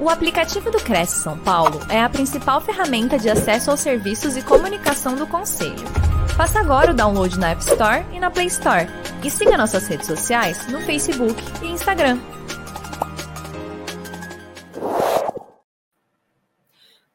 O aplicativo do CRECI São Paulo é a principal ferramenta de acesso aos serviços e comunicação do Conselho. Faça agora o download na App Store e na Play Store. E siga nossas redes sociais no Facebook e Instagram.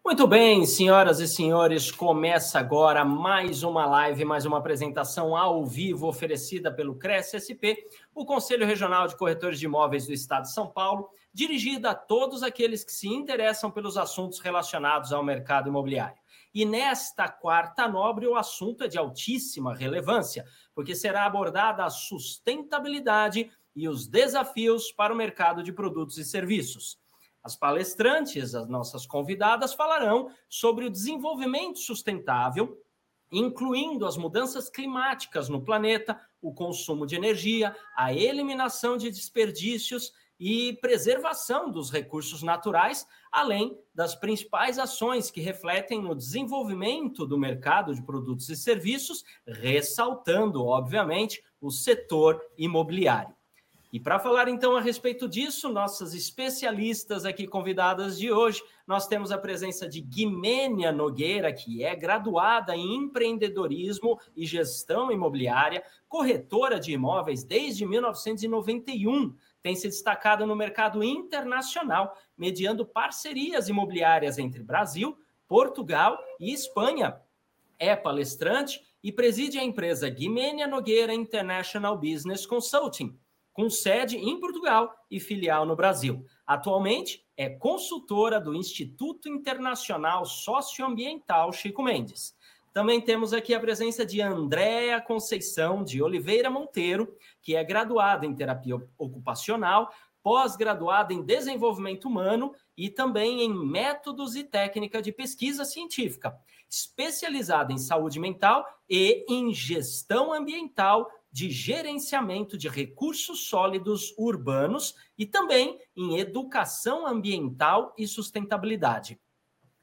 Muito bem, senhoras e senhores, começa agora mais uma live, mais uma apresentação ao vivo oferecida pelo CRECI-SP, o Conselho Regional de Corretores de Imóveis do Estado de São Paulo, dirigida a todos aqueles que se interessam pelos assuntos relacionados ao mercado imobiliário. E nesta quarta nobre, o assunto é de altíssima relevância, porque será abordada a sustentabilidade e os desafios para o mercado de produtos e serviços. As palestrantes, as nossas convidadas, falarão sobre o desenvolvimento sustentável, incluindo as mudanças climáticas no planeta, o consumo de energia, a eliminação de desperdícios e preservação dos recursos naturais, além das principais ações que refletem no desenvolvimento do mercado de produtos e serviços, ressaltando, obviamente, o setor imobiliário. E para falar, então, a respeito disso, nossas especialistas aqui convidadas de hoje, nós temos a presença de Guimênia Nogueira, que é graduada em empreendedorismo e gestão imobiliária, corretora de imóveis desde 1991, tem se destacado no mercado internacional, mediando parcerias imobiliárias entre Brasil, Portugal e Espanha. É palestrante e preside a empresa Guimênia Nogueira International Business Consulting, com sede em Portugal e filial no Brasil. Atualmente, é consultora do Instituto Internacional Socioambiental Chico Mendes. Também temos aqui a presença de Andréa Conceição de Oliveira Monteiro, que é graduada em terapia ocupacional, pós-graduada em desenvolvimento humano e também em métodos e técnica de pesquisa científica, especializada em saúde mental e em gestão ambiental de gerenciamento de recursos sólidos urbanos e também em educação ambiental e sustentabilidade.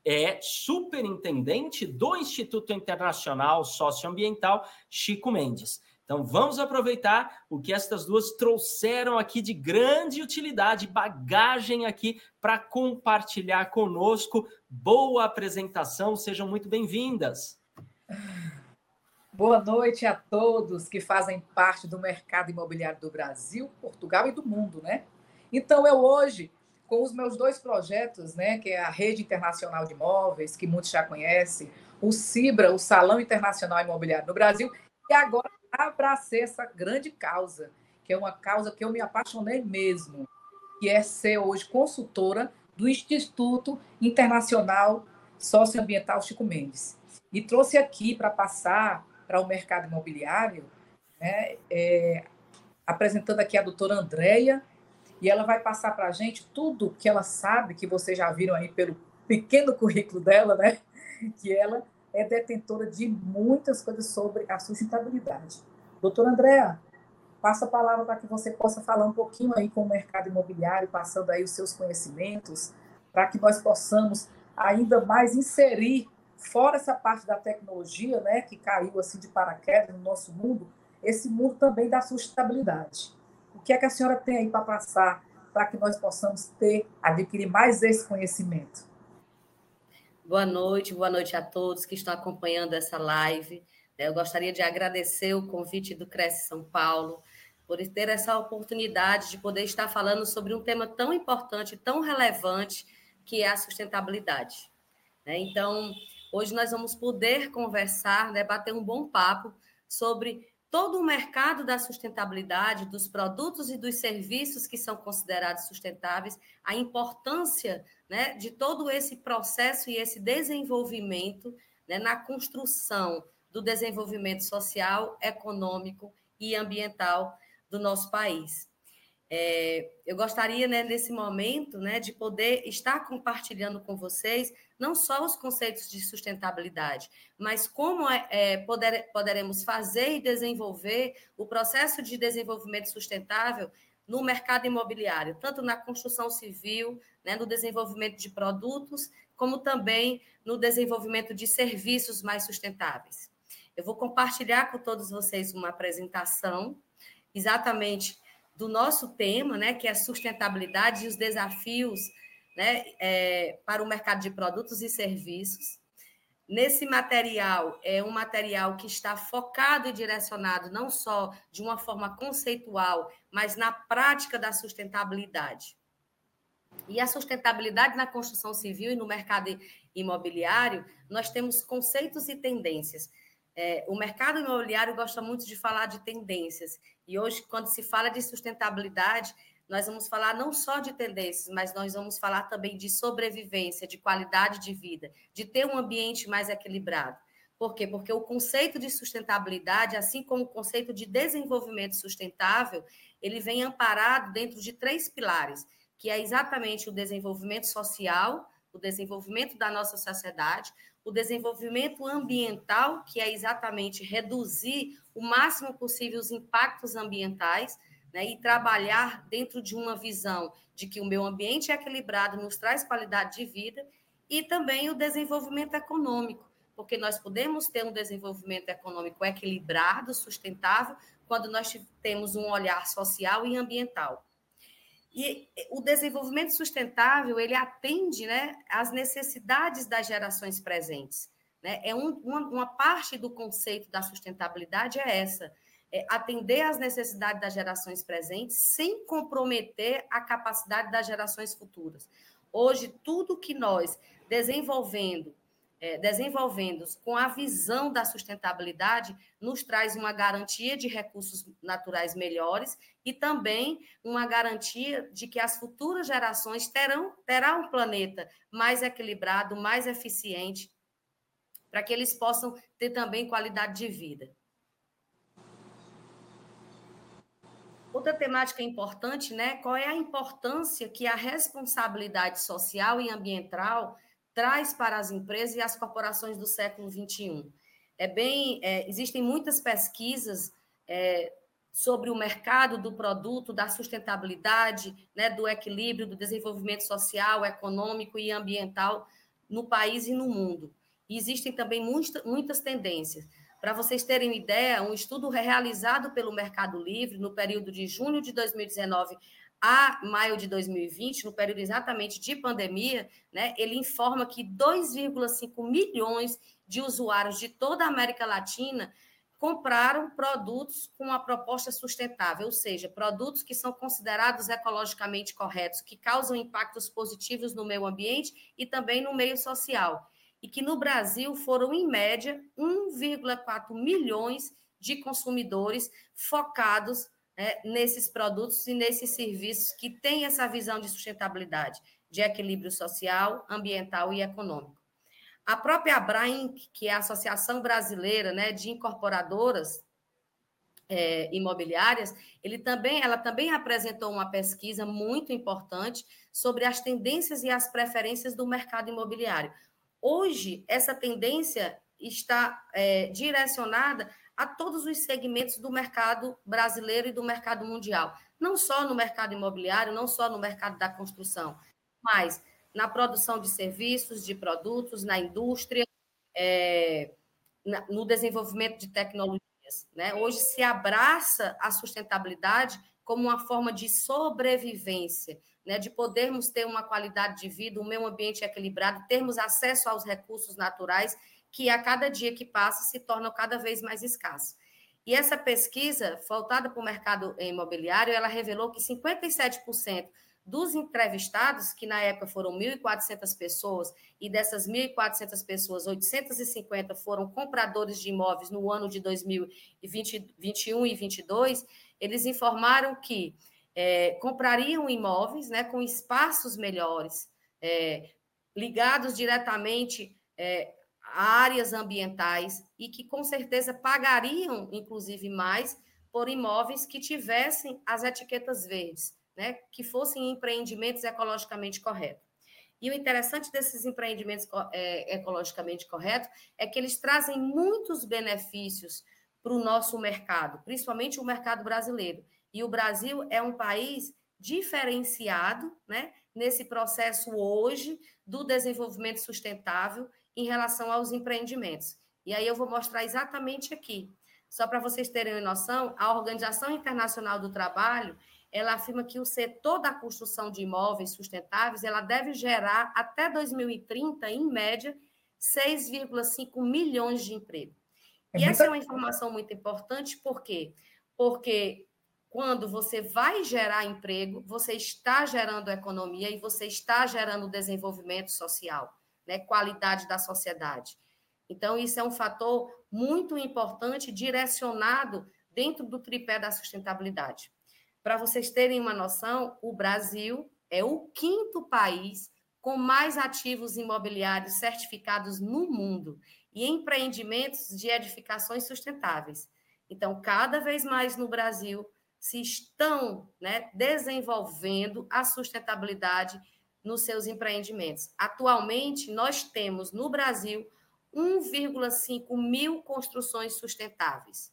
É superintendente do Instituto Internacional Socioambiental Chico Mendes. Então, vamos aproveitar o que estas duas trouxeram aqui de grande utilidade, bagagem aqui para compartilhar conosco. Boa apresentação, sejam muito bem-vindas. Boa noite a todos que fazem parte do mercado imobiliário do Brasil, Portugal e do mundo, né? Então, eu hoje, com os meus dois projetos, né, que é a Rede Internacional de Imóveis, que muitos já conhecem, o CIBRA, o Salão Internacional Imobiliário no Brasil, e agora abracei essa grande causa, que é uma causa que eu me apaixonei mesmo, que é ser hoje consultora do Instituto Internacional Socioambiental Chico Mendes. E trouxe aqui para passar para o mercado imobiliário, né, apresentando aqui a doutora Andréia, e ela vai passar para a gente tudo que ela sabe, que vocês já viram aí pelo pequeno currículo dela, né, que ela é detentora de muitas coisas sobre a sustentabilidade. Doutora Andréia, passa a palavra para que você possa falar um pouquinho aí com o mercado imobiliário, passando aí os seus conhecimentos, para que nós possamos ainda mais inserir, fora essa parte da tecnologia, né, que caiu assim de paraquedas no nosso mundo, esse mundo também da sustentabilidade. O que é que a senhora tem aí para passar para que nós possamos adquirir mais esse conhecimento? Boa noite a todos que estão acompanhando essa live. Eu gostaria de agradecer o convite do CRECI São Paulo por ter essa oportunidade de poder estar falando sobre um tema tão importante, tão relevante, que é a sustentabilidade. Então, hoje nós vamos poder conversar, né, bater um bom papo sobre todo o mercado da sustentabilidade, dos produtos e dos serviços que são considerados sustentáveis, a importância, né, de todo esse processo e esse desenvolvimento, né, na construção do desenvolvimento social, econômico e ambiental do nosso país. Eu gostaria, né, nesse momento, né, de poder estar compartilhando com vocês não só os conceitos de sustentabilidade, mas como poderemos fazer e desenvolver o processo de desenvolvimento sustentável no mercado imobiliário, tanto na construção civil, né, no desenvolvimento de produtos, como também no desenvolvimento de serviços mais sustentáveis. Eu vou compartilhar com todos vocês uma apresentação exatamente do nosso tema, né, que é a sustentabilidade e os desafios né, para o mercado de produtos e serviços. Nesse material, é um material que está focado e direcionado não só de uma forma conceitual, mas na prática da sustentabilidade. E a sustentabilidade na construção civil e no mercado imobiliário, nós temos conceitos e tendências. O mercado imobiliário gosta muito de falar de tendências. E hoje, quando se fala de sustentabilidade, nós vamos falar não só de tendências, mas nós vamos falar também de sobrevivência, de qualidade de vida, de ter um ambiente mais equilibrado. Por quê? Porque o conceito de sustentabilidade, assim como o conceito de desenvolvimento sustentável, ele vem amparado dentro de 3 pilares, que é exatamente o desenvolvimento social, o desenvolvimento da nossa sociedade, o desenvolvimento ambiental, que é exatamente reduzir o máximo possível os impactos ambientais, né, e trabalhar dentro de uma visão de que o meio ambiente é equilibrado, nos traz qualidade de vida, e também o desenvolvimento econômico, porque nós podemos ter um desenvolvimento econômico equilibrado, sustentável, quando nós temos um olhar social e ambiental. E o desenvolvimento sustentável, ele atende, né, às necessidades das gerações presentes, né? Uma parte do conceito da sustentabilidade é essa, atender às necessidades das gerações presentes sem comprometer a capacidade das gerações futuras. Hoje, tudo que nós desenvolvendo com a visão da sustentabilidade nos traz uma garantia de recursos naturais melhores e também uma garantia de que as futuras gerações terá um planeta mais equilibrado, mais eficiente, para que eles possam ter também qualidade de vida. Outra temática importante, né? Qual é a importância que a responsabilidade social e ambiental traz para as empresas e as corporações do século XXI? Existem muitas pesquisas sobre o mercado do produto, da sustentabilidade, né, do equilíbrio, do desenvolvimento social, econômico e ambiental no país e no mundo. E existem também muitas tendências. Para vocês terem ideia, um estudo realizado pelo Mercado Livre no período de junho de 2019 a maio de 2020, no período exatamente de pandemia, né, ele informa que 2,5 milhões de usuários de toda a América Latina compraram produtos com a proposta sustentável, ou seja, produtos que são considerados ecologicamente corretos, que causam impactos positivos no meio ambiente e também no meio social. E que no Brasil foram, em média, 1,4 milhões de consumidores focados, né, nesses produtos e nesses serviços que têm essa visão de sustentabilidade, de equilíbrio social, ambiental e econômico. A própria ABRAINC, que é a Associação Brasileira, né, de Incorporadoras Imobiliárias, ela também apresentou uma pesquisa muito importante sobre as tendências e as preferências do mercado imobiliário. Hoje, essa tendência está direcionada a todos os segmentos do mercado brasileiro e do mercado mundial. Não só no mercado imobiliário, não só no mercado da construção, mas na produção de serviços, de produtos, na indústria, no desenvolvimento de tecnologias, né? Hoje se abraça a sustentabilidade como uma forma de sobrevivência, né, de podermos ter uma qualidade de vida, um meio ambiente equilibrado, termos acesso aos recursos naturais que a cada dia que passa se tornam cada vez mais escassos. E essa pesquisa, voltada para o mercado imobiliário, ela revelou que 57% dos entrevistados, que na época foram 1.400 pessoas, e dessas 1.400 pessoas, 850 foram compradores de imóveis no ano de 2021 e 2022, eles informaram que comprariam imóveis, né, com espaços melhores, ligados diretamente a áreas ambientais, e que com certeza pagariam, inclusive, mais por imóveis que tivessem as etiquetas verdes, né, que fossem empreendimentos ecologicamente corretos. E o interessante desses empreendimentos ecologicamente corretos é que eles trazem muitos benefícios para o nosso mercado, principalmente o mercado brasileiro. E o Brasil é um país diferenciado, né, nesse processo hoje do desenvolvimento sustentável em relação aos empreendimentos. E aí eu vou mostrar exatamente aqui. Só para vocês terem uma noção, a Organização Internacional do Trabalho, ela afirma que o setor da construção de imóveis sustentáveis ela deve gerar, até 2030, em média, 6,5 milhões de empregos. E essa é uma informação muito importante, por quê? Porque quando você vai gerar emprego, você está gerando economia e você está gerando desenvolvimento social, né? Qualidade da sociedade. Então, isso é um fator muito importante, direcionado dentro do tripé da sustentabilidade. Para vocês terem uma noção, o Brasil é o 5º país com mais ativos imobiliários certificados no mundo e empreendimentos de edificações sustentáveis. Então, cada vez mais no Brasil se estão, né, desenvolvendo a sustentabilidade nos seus empreendimentos. Atualmente, nós temos no Brasil 1,5 mil construções sustentáveis.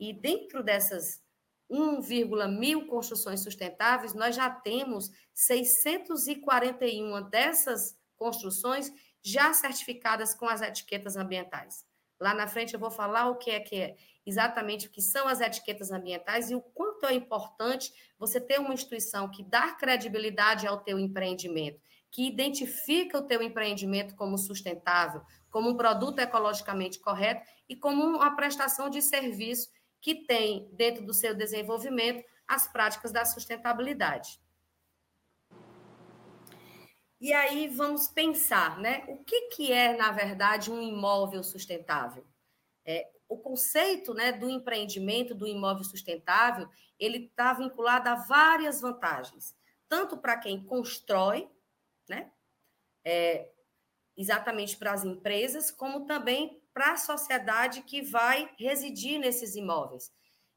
E dentro dessas 1,1 mil construções sustentáveis, nós já temos 641 dessas construções já certificadas com as etiquetas ambientais. Lá na frente eu vou falar o que é exatamente o que são as etiquetas ambientais e o quanto é importante você ter uma instituição que dá credibilidade ao teu empreendimento, que identifica o teu empreendimento como sustentável, como um produto ecologicamente correto e como uma prestação de serviço que tem dentro do seu desenvolvimento as práticas da sustentabilidade. E aí vamos pensar, né? O que é, na verdade, um imóvel sustentável? O conceito, né, do empreendimento do imóvel sustentável, ele está vinculado a várias vantagens, tanto para quem constrói, né, exatamente para as empresas, como também para a sociedade que vai residir nesses imóveis.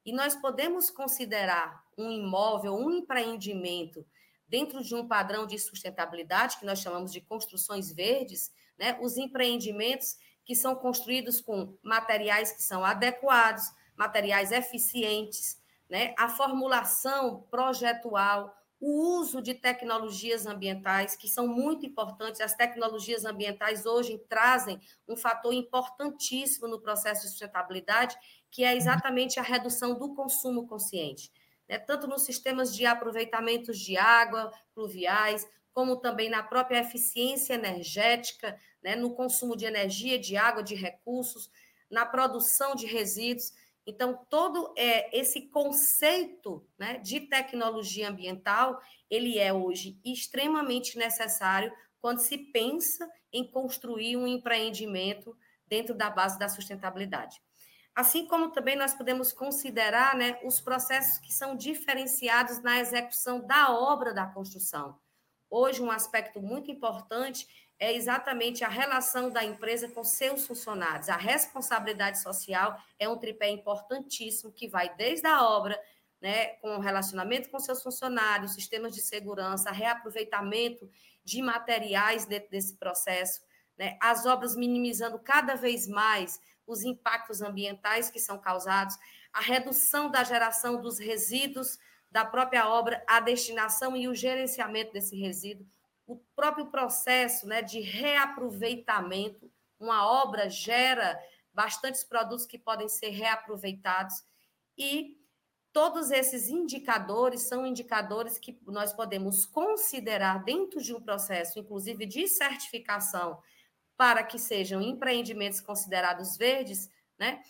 E nós podemos considerar um imóvel, um empreendimento, dentro de um padrão de sustentabilidade, que nós chamamos de construções verdes, né, os empreendimentos que são construídos com materiais que são adequados, materiais eficientes, né, a formulação projetual, o uso de tecnologias ambientais, que são muito importantes. As tecnologias ambientais hoje trazem um fator importantíssimo no processo de sustentabilidade, que é exatamente a redução do consumo consciente. Tanto nos sistemas de aproveitamentos de água, pluviais, como também na própria eficiência energética, né, no consumo de energia, de água, de recursos, na produção de resíduos. Então, todo esse conceito, né, de tecnologia ambiental, ele é hoje extremamente necessário quando se pensa em construir um empreendimento dentro da base da sustentabilidade. Assim como também nós podemos considerar, né, os processos que são diferenciados na execução da obra da construção. Hoje, um aspecto muito importante é exatamente a relação da empresa com seus funcionários. A responsabilidade social é um tripé importantíssimo que vai desde a obra, né, com o relacionamento com seus funcionários, sistemas de segurança, reaproveitamento de materiais dentro desse processo, né, as obras minimizando cada vez mais os impactos ambientais que são causados, a redução da geração dos resíduos da própria obra, a destinação e o gerenciamento desse resíduo, o próprio processo, né, de reaproveitamento. Uma obra gera bastantes produtos que podem ser reaproveitados e todos esses indicadores são indicadores que nós podemos considerar dentro de um processo, inclusive de certificação, para que sejam empreendimentos considerados verdes, né,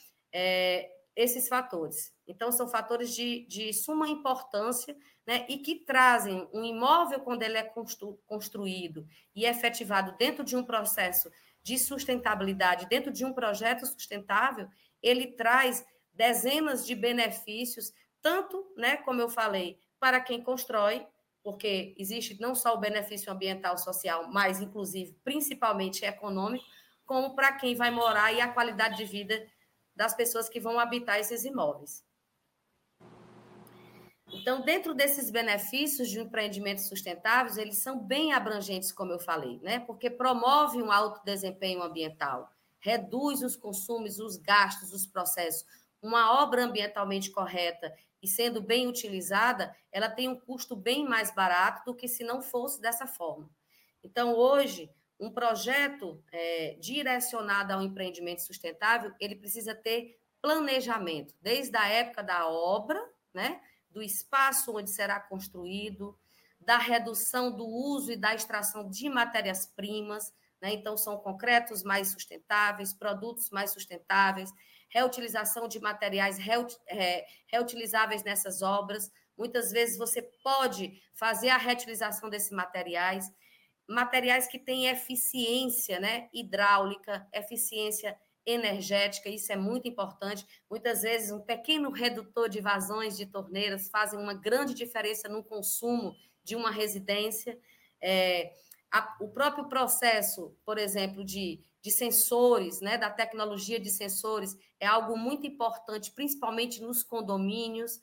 esses fatores. Então, são fatores de suma importância, né, e que trazem um imóvel, quando ele é construído e efetivado dentro de um processo de sustentabilidade, dentro de um projeto sustentável, ele traz dezenas de benefícios, tanto, né, como eu falei, para quem constrói, porque existe não só o benefício ambiental, social, mas, inclusive, principalmente econômico, como para quem vai morar e a qualidade de vida das pessoas que vão habitar esses imóveis. Então, dentro desses benefícios de empreendimentos sustentáveis, eles são bem abrangentes, como eu falei, né? Porque promove um alto desempenho ambiental, reduz os consumos, os gastos, os processos. Uma obra ambientalmente correta e sendo bem utilizada, ela tem um custo bem mais barato do que se não fosse dessa forma. Então, hoje, um projeto direcionado ao empreendimento sustentável, ele precisa ter planejamento, desde a época da obra, né, do espaço onde será construído, da redução do uso e da extração de matérias-primas, né? Então, são concretos mais sustentáveis, produtos mais sustentáveis, reutilização de materiais reutilizáveis nessas obras. Muitas vezes você pode fazer a reutilização desses materiais, materiais que têm eficiência, né, hidráulica, eficiência energética, isso é muito importante. Muitas vezes um pequeno redutor de vazões de torneiras fazem uma grande diferença no consumo de uma residência. O próprio processo, por exemplo, de sensores, né, da tecnologia de sensores, é algo muito importante, principalmente nos condomínios.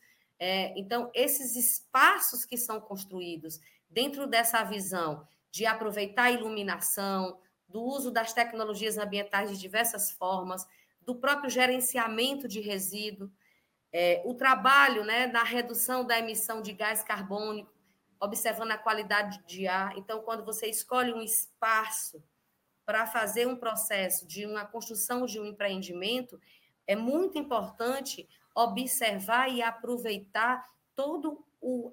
Então, esses espaços que são construídos dentro dessa visão de aproveitar a iluminação, do uso das tecnologias ambientais de diversas formas, do próprio gerenciamento de resíduo, o trabalho, né, na redução da emissão de gás carbônico, observando a qualidade de ar. Então, quando você escolhe um espaço para fazer um processo de uma construção de um empreendimento, é muito importante observar e aproveitar toda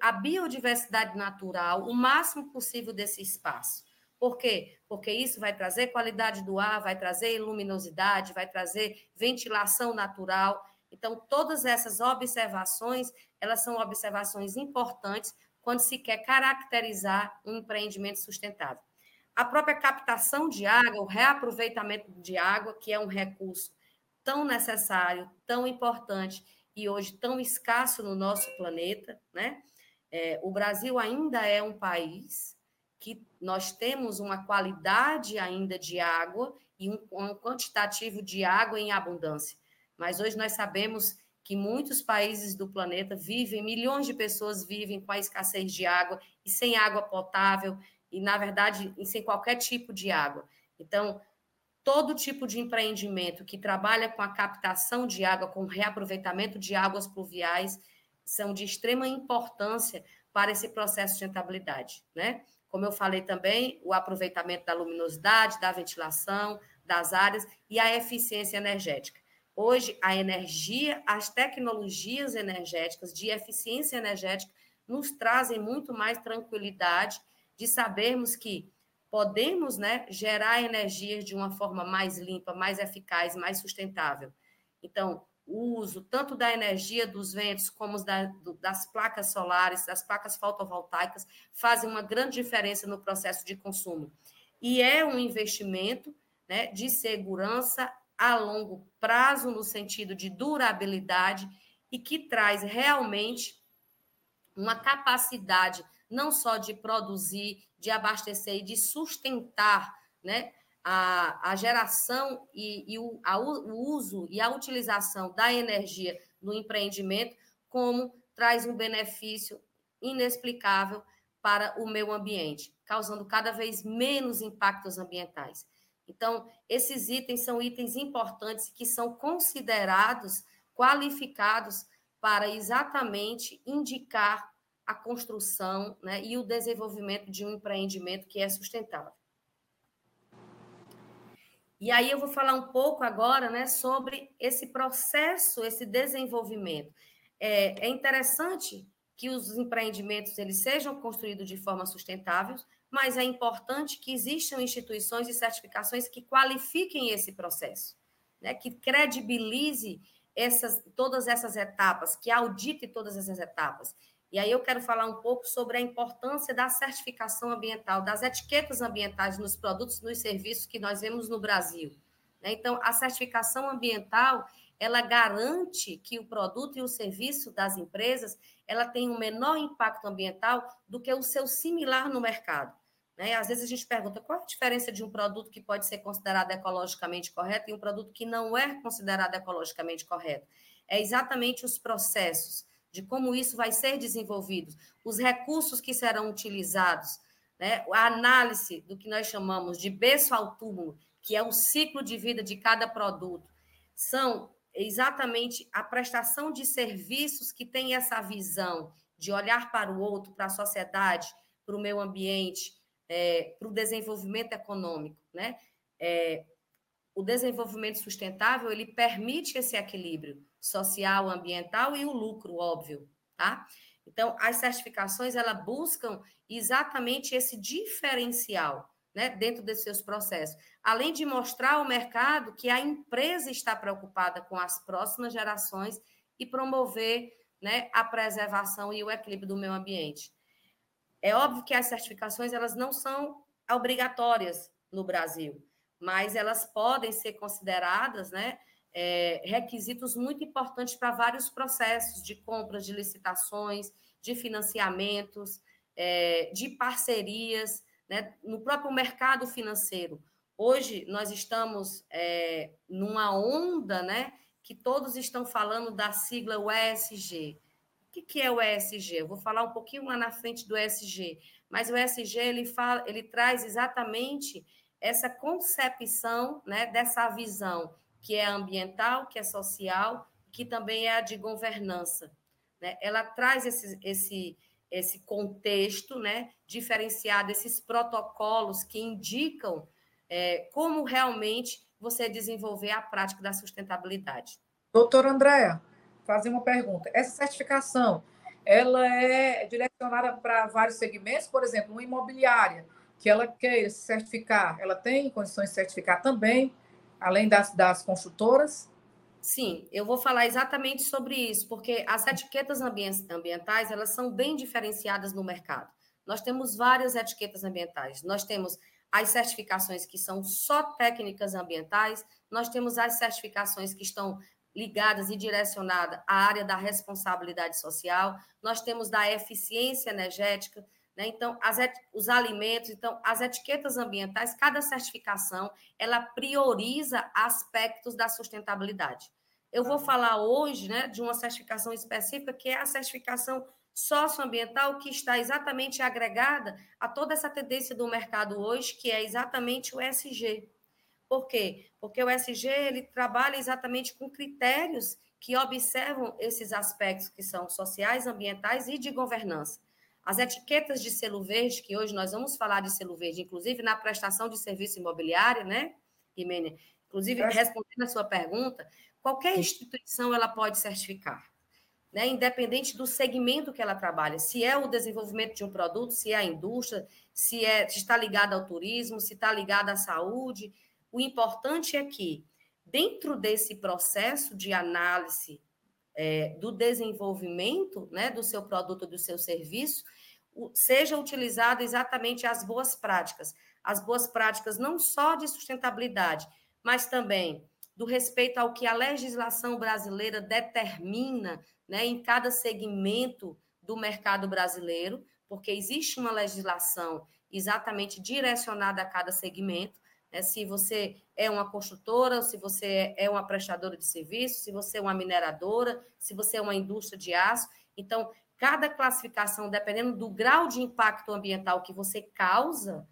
a biodiversidade natural, o máximo possível desse espaço. Por quê? Porque isso vai trazer qualidade do ar, vai trazer luminosidade, vai trazer ventilação natural. Então, todas essas observações, elas são observações importantes quando se quer caracterizar um empreendimento sustentável. A própria captação de água, o reaproveitamento de água, que é um recurso tão necessário, tão importante e hoje tão escasso no nosso planeta, né? O Brasil ainda é um país que nós temos uma qualidade ainda de água e um quantitativo de água em abundância. Mas hoje nós sabemos que muitos países do planeta vivem, milhões de pessoas vivem com a escassez de água e sem água potável e, na verdade, sem qualquer tipo de água. Então, todo tipo de empreendimento que trabalha com a captação de água, com o reaproveitamento de águas pluviais, são de extrema importância para esse processo de sustentabilidade, né? Como eu falei também, o aproveitamento da luminosidade, da ventilação, das áreas e a eficiência energética. Hoje, a energia, as tecnologias energéticas de eficiência energética nos trazem muito mais tranquilidade de sabermos que podemos, né, gerar energias de uma forma mais limpa, mais eficaz, mais sustentável. Então, o uso tanto da energia dos ventos como das placas solares, das placas fotovoltaicas, fazem uma grande diferença no processo de consumo. E é um investimento, né, de segurança a longo prazo, no sentido de durabilidade, e que traz realmente uma capacidade não só de produzir, de abastecer e de sustentar, né, a geração e o uso e a utilização da energia no empreendimento, como traz um benefício inexplicável para o meio ambiente, causando cada vez menos impactos ambientais. Então, esses itens são itens importantes que são considerados, qualificados para exatamente indicar a construção, né, e o desenvolvimento de um empreendimento que é sustentável. E aí eu vou falar um pouco agora, né, sobre esse processo, esse desenvolvimento. É interessante que os empreendimentos eles sejam construídos de forma sustentável, mas é importante que existam instituições e certificações que qualifiquem esse processo, né, que credibilize todas essas etapas, que audite todas essas etapas. E aí eu quero falar um pouco sobre a importância da certificação ambiental, das etiquetas ambientais nos produtos e nos serviços que nós vemos no Brasil. Então, a certificação ambiental, ela garante que o produto e o serviço das empresas, ela tem um menor impacto ambiental do que o seu similar no mercado. Às vezes a gente pergunta qual é a diferença de um produto que pode ser considerado ecologicamente correto e um produto que não é considerado ecologicamente correto. É exatamente os processos, de como isso vai ser desenvolvido, os recursos que serão utilizados, né? A análise do que nós chamamos de berço ao túmulo, que é o ciclo de vida de cada produto, são exatamente a prestação de serviços que tem essa visão de olhar para o outro, para a sociedade, para o meio ambiente, para o desenvolvimento econômico, né? O desenvolvimento sustentável, ele permite esse equilíbrio social, ambiental e o lucro, óbvio, tá? Então, as certificações, elas buscam exatamente esse diferencial, né, dentro desses seus processos, além de mostrar ao mercado que a empresa está preocupada com as próximas gerações e promover, né, a preservação e o equilíbrio do meio ambiente. É óbvio que as certificações, elas não são obrigatórias no Brasil, mas elas podem ser consideradas, né, requisitos muito importantes para vários processos de compras, de licitações, de financiamentos, de parcerias, né, no próprio mercado financeiro. Hoje, nós estamos numa onda, né, que todos estão falando da sigla ESG. O que é o ESG? Eu vou falar um pouquinho lá na frente do ESG, mas o ESG ele traz exatamente essa concepção, né, dessa visão que é ambiental, que é social, que também é a de governança, né? Ela traz esse contexto, né, diferenciado, esses protocolos que indicam como realmente você desenvolver a prática da sustentabilidade. Doutora Andréa, fazer uma pergunta. Essa certificação, ela é direcionada para vários segmentos? Por exemplo, uma imobiliária, que ela queira se certificar, ela tem condições de certificar também, além das construtoras? Sim, eu vou falar exatamente sobre isso, porque as etiquetas ambientais, elas são bem diferenciadas no mercado. Nós temos várias etiquetas ambientais. Nós temos as certificações que são só técnicas ambientais, nós temos as certificações que estão ligadas e direcionadas à área da responsabilidade social, nós temos da eficiência energética, né? Então, os alimentos, então, as etiquetas ambientais, cada certificação, ela prioriza aspectos da sustentabilidade. Eu vou falar hoje, né, de uma certificação específica, que é a certificação socioambiental, que está exatamente agregada a toda essa tendência do mercado hoje, que é exatamente o ESG. Por quê? Porque o ESG, ele trabalha exatamente com critérios que observam esses aspectos que são sociais, ambientais e de governança. As etiquetas de selo verde, que hoje nós vamos falar de selo verde, inclusive na prestação de serviço imobiliário, né, Guimênia? Inclusive, respondendo a sua pergunta, qualquer instituição ela pode certificar, né, independente do segmento que ela trabalha, se é o desenvolvimento de um produto, se é a indústria, se está ligada ao turismo, se está ligada à saúde. O importante é que, dentro desse processo de análise do desenvolvimento, né, do seu produto, do seu serviço, seja utilizado exatamente as boas práticas. As boas práticas não só de sustentabilidade, mas também do respeito ao que a legislação brasileira determina, né, em cada segmento do mercado brasileiro, porque existe uma legislação exatamente direcionada a cada segmento, né, se você é uma construtora, se você é uma prestadora de serviço, se você é uma mineradora, se você é uma indústria de aço. Então, cada classificação, dependendo do grau de impacto ambiental que você causa,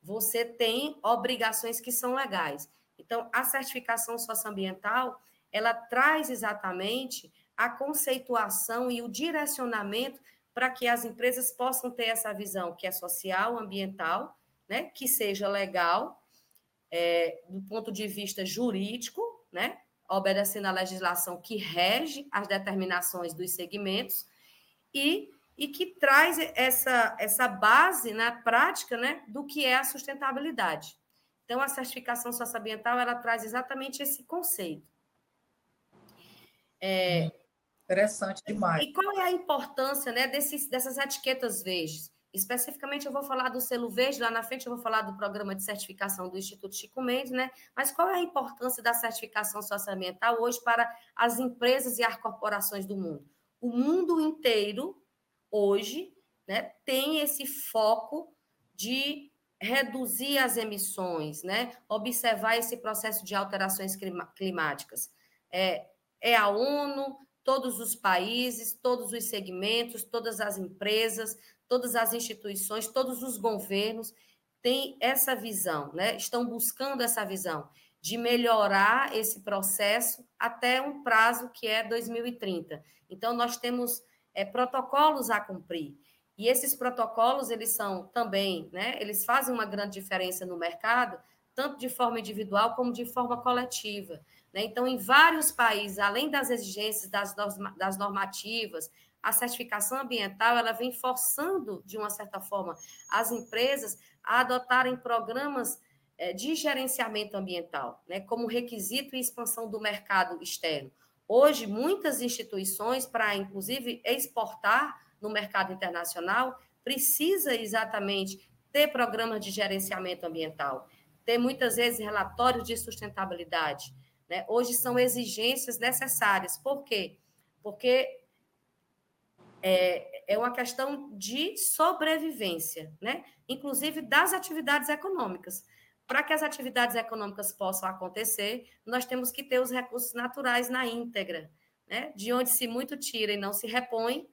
você tem obrigações que são legais. Então, a certificação socioambiental, ela traz exatamente a conceituação e o direcionamento para que as empresas possam ter essa visão que é social, ambiental, né, que seja legal, do ponto de vista jurídico, né, obedecendo à legislação que rege as determinações dos segmentos e que traz essa base na prática, né, do que é a sustentabilidade. Então, a certificação socioambiental, ela traz exatamente esse conceito. Interessante demais. E qual é a importância, né, dessas etiquetas verdes? Especificamente, eu vou falar do selo verde, lá na frente eu vou falar do programa de certificação do Instituto Chico Mendes, né? Mas qual é a importância da certificação socioambiental hoje para as empresas e as corporações do mundo? O mundo inteiro, hoje, né, tem esse foco de reduzir as emissões, né? Observar esse processo de alterações climáticas. É a ONU, todos os países, todos os segmentos, todas as empresas, todas as instituições, todos os governos têm essa visão, né? Estão buscando essa visão de melhorar esse processo até um prazo que é 2030. Então, nós temos protocolos a cumprir. E esses protocolos, eles são também, né, eles fazem uma grande diferença no mercado, tanto de forma individual como de forma coletiva, né? Então, em vários países, além das exigências das normativas, a certificação ambiental, ela vem forçando, de uma certa forma, as empresas a adotarem programas de gerenciamento ambiental, né, como requisito e expansão do mercado externo. Hoje, muitas instituições, para, inclusive, exportar no mercado internacional, precisa exatamente ter programas de gerenciamento ambiental, ter, muitas vezes, relatórios de sustentabilidade. Né? Hoje, são exigências necessárias. Por quê? Porque é uma questão de sobrevivência, né? Inclusive, das atividades econômicas. Para que as atividades econômicas possam acontecer, nós temos que ter os recursos naturais na íntegra, né? De onde se muito tira e não se repõe,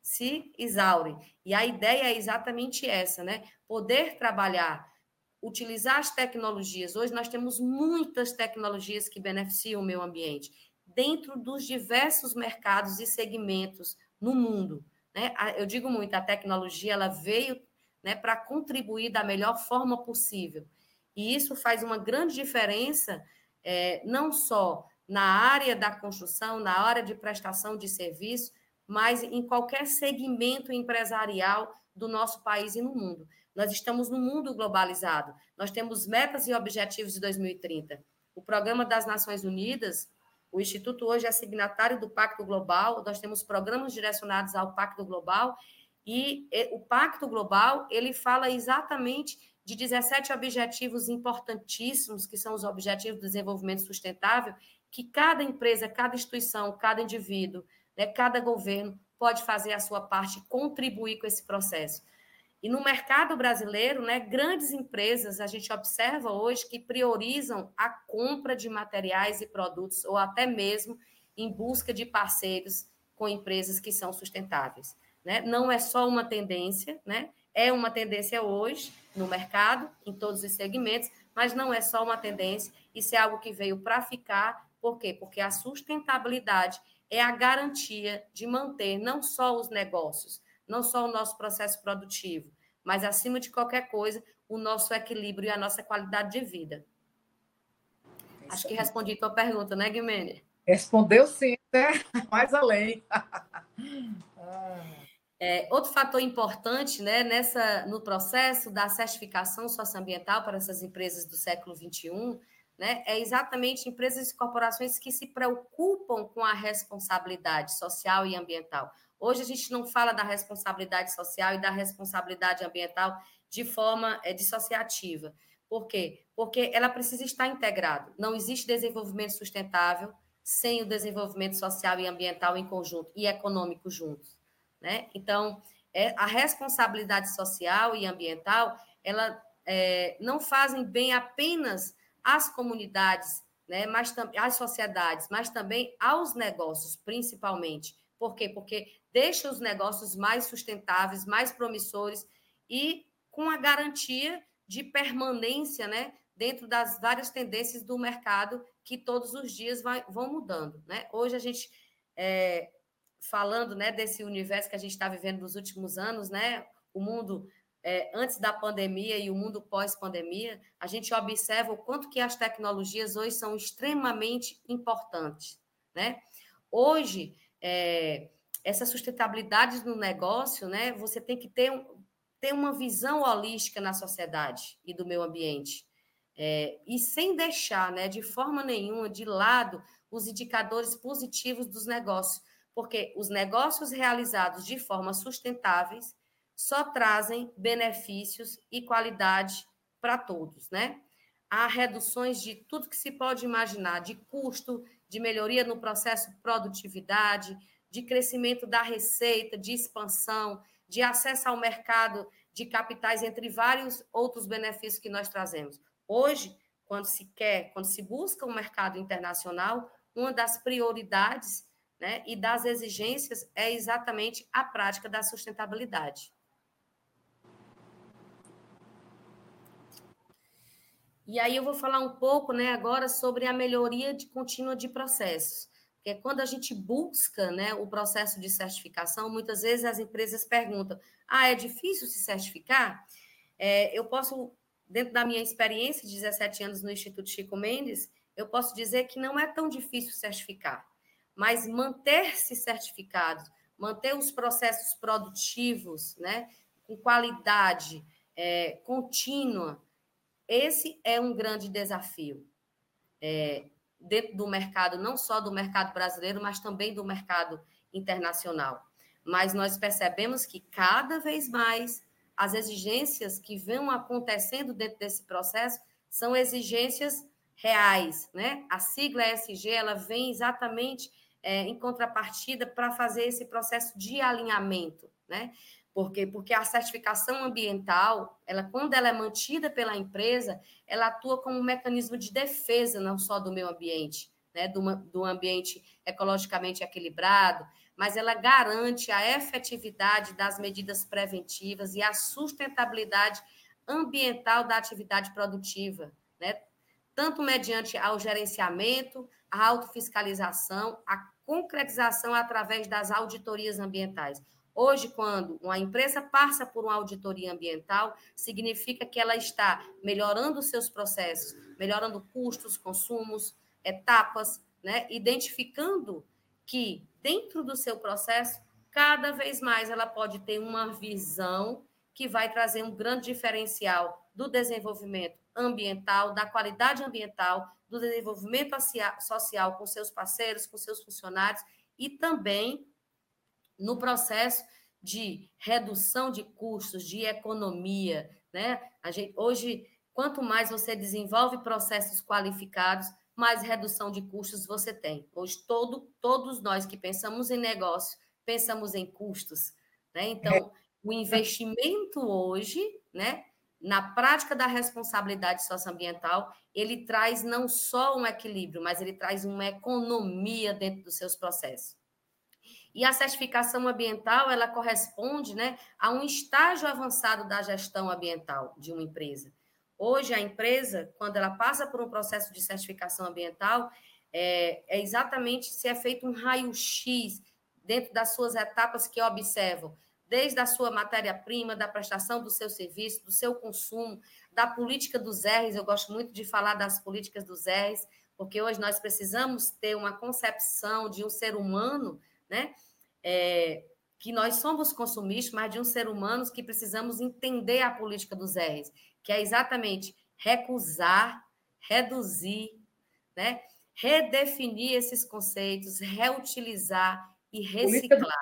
se exaure. E a ideia é exatamente essa, né? Poder trabalhar, utilizar as tecnologias. Hoje nós temos muitas tecnologias que beneficiam o meio ambiente, dentro dos diversos mercados e segmentos no mundo, né? Eu digo muito, a tecnologia ela veio, né, para contribuir da melhor forma possível. E isso faz uma grande diferença, não só na área da construção, na área de prestação de serviço, mas em qualquer segmento empresarial do nosso país e no mundo. Nós estamos num mundo globalizado, nós temos metas e objetivos de 2030. O Programa das Nações Unidas, o Instituto hoje é signatário do Pacto Global, nós temos programas direcionados ao Pacto Global. E o Pacto Global, ele fala exatamente de 17 objetivos importantíssimos, que são os Objetivos do Desenvolvimento Sustentável, que cada empresa, cada instituição, cada indivíduo, né, cada governo pode fazer a sua parte, contribuir com esse processo. E no mercado brasileiro, né, grandes empresas, a gente observa hoje que priorizam a compra de materiais e produtos, ou até mesmo em busca de parceiros com empresas que são sustentáveis. Não é só uma tendência, né? É uma tendência hoje no mercado, em todos os segmentos, mas não é só uma tendência, isso é algo que veio para ficar. Por quê? Porque a sustentabilidade é a garantia de manter não só os negócios, não só o nosso processo produtivo, mas, acima de qualquer coisa, o nosso equilíbrio e a nossa qualidade de vida. Acho que respondi a tua pergunta, né, Guimênia? Respondeu sim, né? Mais além. Outro fator importante, né, no processo da certificação socioambiental para essas empresas do século XXI, né, é exatamente empresas e corporações que se preocupam com a responsabilidade social e ambiental. Hoje a gente não fala da responsabilidade social e da responsabilidade ambiental de forma dissociativa. Por quê? Porque ela precisa estar integrada. Não existe desenvolvimento sustentável sem o desenvolvimento social e ambiental em conjunto e econômico juntos. Né? Então, a responsabilidade social e ambiental, ela não fazem bem apenas às comunidades, né, mas às sociedades, mas também aos negócios, principalmente. Por quê? Porque deixa os negócios mais sustentáveis, mais promissores e com a garantia de permanência, né, dentro das várias tendências do mercado que todos os dias vão mudando. Né? Hoje a gente... falando, né, desse universo que a gente está vivendo nos últimos anos, né, o mundo antes da pandemia e o mundo pós-pandemia, a gente observa o quanto que as tecnologias hoje são extremamente importantes. Né? Hoje, essa sustentabilidade no negócio, né, você tem que ter uma visão holística na sociedade e do meio ambiente. E sem deixar, né, de forma nenhuma, de lado os indicadores positivos dos negócios, porque os negócios realizados de forma sustentável só trazem benefícios e qualidade para todos, né? Há reduções de tudo que se pode imaginar, de custo, de melhoria no processo de produtividade, de crescimento da receita, de expansão, de acesso ao mercado de capitais, entre vários outros benefícios que nós trazemos. Hoje, quando se busca um mercado internacional, uma das prioridades, né, e das exigências é exatamente a prática da sustentabilidade. E aí eu vou falar um pouco, né, agora sobre a melhoria contínua de processos. Porque quando a gente busca, né, o processo de certificação, muitas vezes as empresas perguntam: é difícil se certificar? Eu posso, dentro da minha experiência de 17 anos no Instituto Chico Mendes, eu posso dizer que não é tão difícil certificar. Mas manter-se certificado, manter os processos produtivos, né, com qualidade contínua, esse é um grande desafio dentro do mercado, não só do mercado brasileiro, mas também do mercado internacional. Mas nós percebemos que cada vez mais as exigências que vão acontecendo dentro desse processo são exigências reais, né? A sigla ESG, ela vem exatamente em contrapartida para fazer esse processo de alinhamento, né? Porque a certificação ambiental, ela, quando ela é mantida pela empresa, ela atua como um mecanismo de defesa, não só do meio ambiente, né, do ambiente ecologicamente equilibrado, mas ela garante a efetividade das medidas preventivas e a sustentabilidade ambiental da atividade produtiva, né, tanto mediante ao gerenciamento, a autofiscalização, a concretização através das auditorias ambientais. Hoje, quando uma empresa passa por uma auditoria ambiental, significa que ela está melhorando seus processos, melhorando custos, consumos, etapas, né? Identificando que, dentro do seu processo, cada vez mais ela pode ter uma visão que vai trazer um grande diferencial do desenvolvimento ambiental, da qualidade ambiental, do desenvolvimento social com seus parceiros, com seus funcionários e também no processo de redução de custos, de economia, né? Hoje, quanto mais você desenvolve processos qualificados, mais redução de custos você tem. Hoje, todos nós que pensamos em negócio, pensamos em custos, né? Então, o investimento hoje, né, na prática da responsabilidade socioambiental, ele traz não só um equilíbrio, mas ele traz uma economia dentro dos seus processos. E a certificação ambiental, ela corresponde, né, a um estágio avançado da gestão ambiental de uma empresa. Hoje, a empresa, quando ela passa por um processo de certificação ambiental, é exatamente se é feito um raio-x dentro das suas etapas que observam, desde a sua matéria-prima, da prestação do seu serviço, do seu consumo, da política dos R's. Eu gosto muito de falar das políticas dos R's, porque hoje nós precisamos ter uma concepção de um ser humano, né? Que nós somos consumistas, mas de um ser humano que precisamos entender a política dos R's, que é exatamente recusar, reduzir, né? Redefinir esses conceitos, reutilizar e reciclar.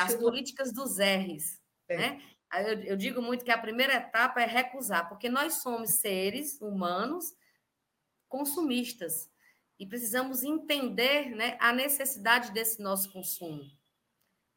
As políticas dos R's. Né? Eu digo muito que a primeira etapa é recusar, porque nós somos seres humanos consumistas. E precisamos entender, né, a necessidade desse nosso consumo.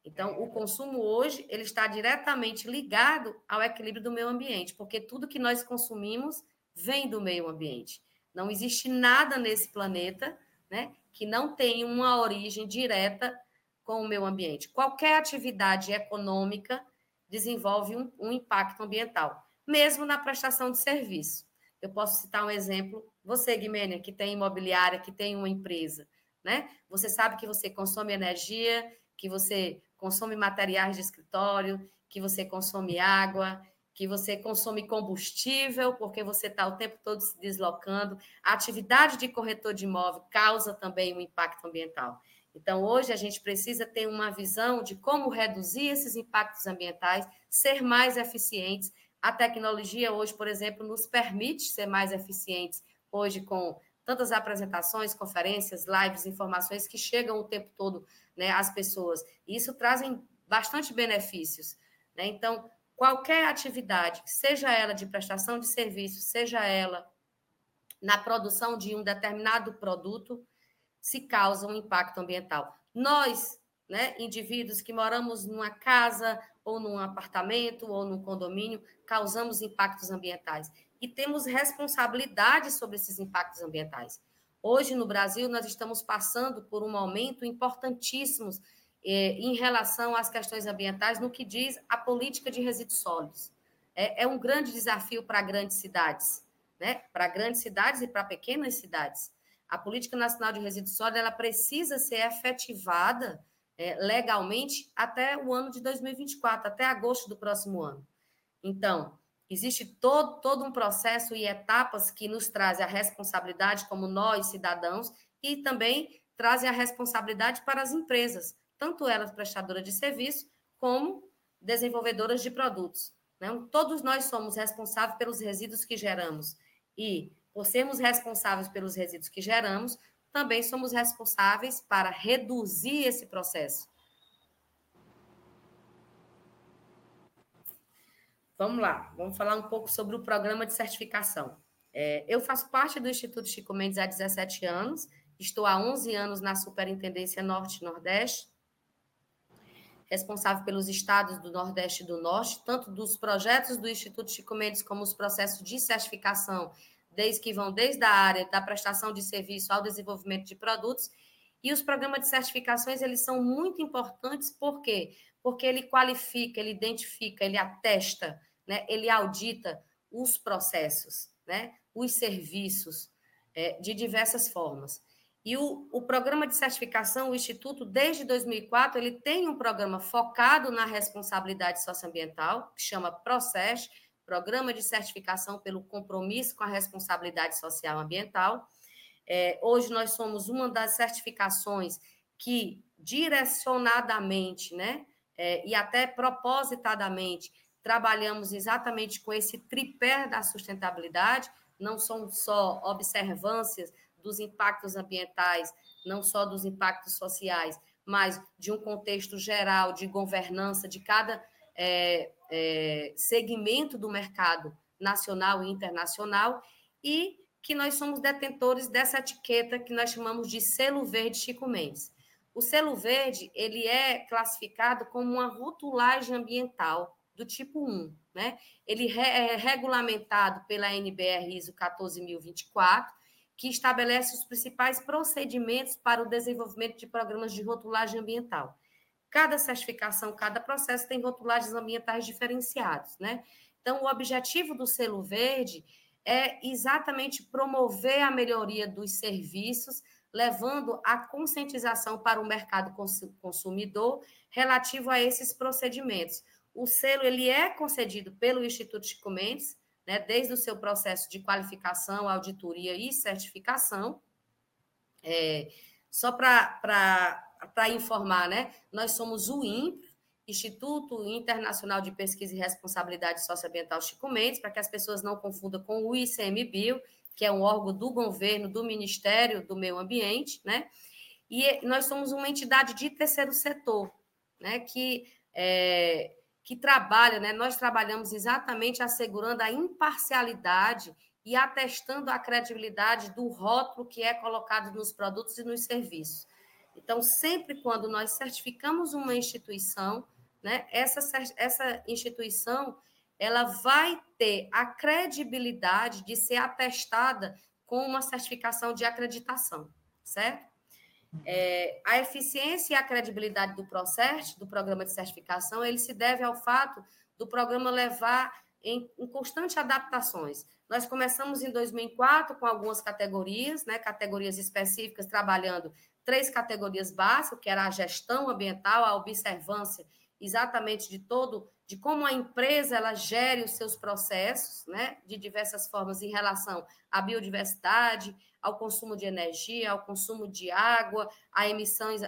Então, o consumo hoje ele está diretamente ligado ao equilíbrio do meio ambiente, porque tudo que nós consumimos vem do meio ambiente. Não existe nada nesse planeta, né, que não tenha uma origem direta com o meio ambiente. Qualquer atividade econômica desenvolve um impacto ambiental, mesmo na prestação de serviço. Eu posso citar um exemplo. Você, Guimênia, que tem imobiliária, que tem uma empresa, né? Você sabe que você consome energia, que você consome materiais de escritório, que você consome água, que você consome combustível, porque você está o tempo todo se deslocando. A atividade de corretor de imóvel causa também um impacto ambiental. Então, hoje, a gente precisa ter uma visão de como reduzir esses impactos ambientais, ser mais eficientes. A tecnologia hoje, por exemplo, nos permite ser mais eficientes, hoje com tantas apresentações, conferências, lives, informações que chegam o tempo todo, né, às pessoas. E isso trazem bastante benefícios, né? Então, qualquer atividade, seja ela de prestação de serviço, seja ela na produção de um determinado produto, se causa um impacto ambiental. Nós, né, indivíduos que moramos numa casa ou num apartamento ou num condomínio, causamos impactos ambientais. E temos responsabilidade sobre esses impactos ambientais. Hoje, no Brasil, nós estamos passando por um momento importantíssimo em relação às questões ambientais no que diz a política de resíduos sólidos. É um grande desafio para grandes cidades, né? Para grandes cidades e para pequenas cidades. A Política Nacional de Resíduos Sólidos, ela precisa ser efetivada legalmente até o ano de 2024, até agosto do próximo ano. Então, existe todo um processo e etapas que nos trazem a responsabilidade como nós, cidadãos, e também trazem a responsabilidade para as empresas, tanto elas prestadoras de serviço como desenvolvedoras de produtos. Não? Todos nós somos responsáveis pelos resíduos que geramos e, por sermos responsáveis pelos resíduos que geramos, também somos responsáveis para reduzir esse processo. Vamos lá, vamos falar um pouco sobre o programa de certificação. Eu faço parte do Instituto Chico Mendes há 17 anos, estou há 11 anos na Superintendência Norte e Nordeste, responsável pelos estados do Nordeste e do Norte, tanto dos projetos do Instituto Chico Mendes como os processos de certificação, desde que vão desde a área da prestação de serviço ao desenvolvimento de produtos. E os programas de certificações, eles são muito importantes, por quê? Porque ele qualifica, ele identifica, ele atesta, né? Ele audita os processos, né? Os serviços, de diversas formas. E o programa de certificação, o Instituto, desde 2004, ele tem um programa focado na responsabilidade socioambiental, que chama PROCESS, Programa de Certificação pelo Compromisso com a Responsabilidade Social Ambiental. Hoje nós somos uma das certificações que direcionadamente, né, e até propositadamente, trabalhamos exatamente com esse tripé da sustentabilidade, não são só observâncias dos impactos ambientais, não só dos impactos sociais, mas de um contexto geral de governança de cada segmento do mercado nacional e internacional, e que nós somos detentores dessa etiqueta que nós chamamos de Selo Verde Chico Mendes. O Selo Verde, ele é classificado como uma rotulagem ambiental do tipo 1, né? Ele é regulamentado pela NBR ISO 14.024, que estabelece os principais procedimentos para o desenvolvimento de programas de rotulagem ambiental. Cada certificação, cada processo tem rotulagens ambientais diferenciadas, né? Então, o objetivo do Selo Verde é exatamente promover a melhoria dos serviços, levando a conscientização para o mercado consumidor relativo a esses procedimentos. O selo, ele é concedido pelo Instituto Chico Mendes, né, desde o seu processo de qualificação, auditoria e certificação. Só para informar, né, nós somos o INPRA, Instituto Internacional de Pesquisa e Responsabilidade Socioambiental Chico Mendes, para que as pessoas não confundam com o ICMBio, que é um órgão do governo, do Ministério do Meio Ambiente, né? E nós somos uma entidade de terceiro setor, né? Que trabalha, né? Nós trabalhamos exatamente assegurando a imparcialidade e atestando a credibilidade do rótulo que é colocado nos produtos e nos serviços. Então, sempre quando nós certificamos uma instituição, né? Essa instituição, ela vai ter a credibilidade de ser atestada com uma certificação de acreditação, certo? A eficiência e a credibilidade do processo, do programa de certificação, ele se deve ao fato do programa levar em constantes adaptações. Nós começamos em 2004 com algumas categorias, né, categorias específicas, trabalhando 3 categorias básicas, que era a gestão ambiental, a observância exatamente de como a empresa ela gere os seus processos, né, de diversas formas em relação à biodiversidade, ao consumo de energia, ao consumo de água, a emissões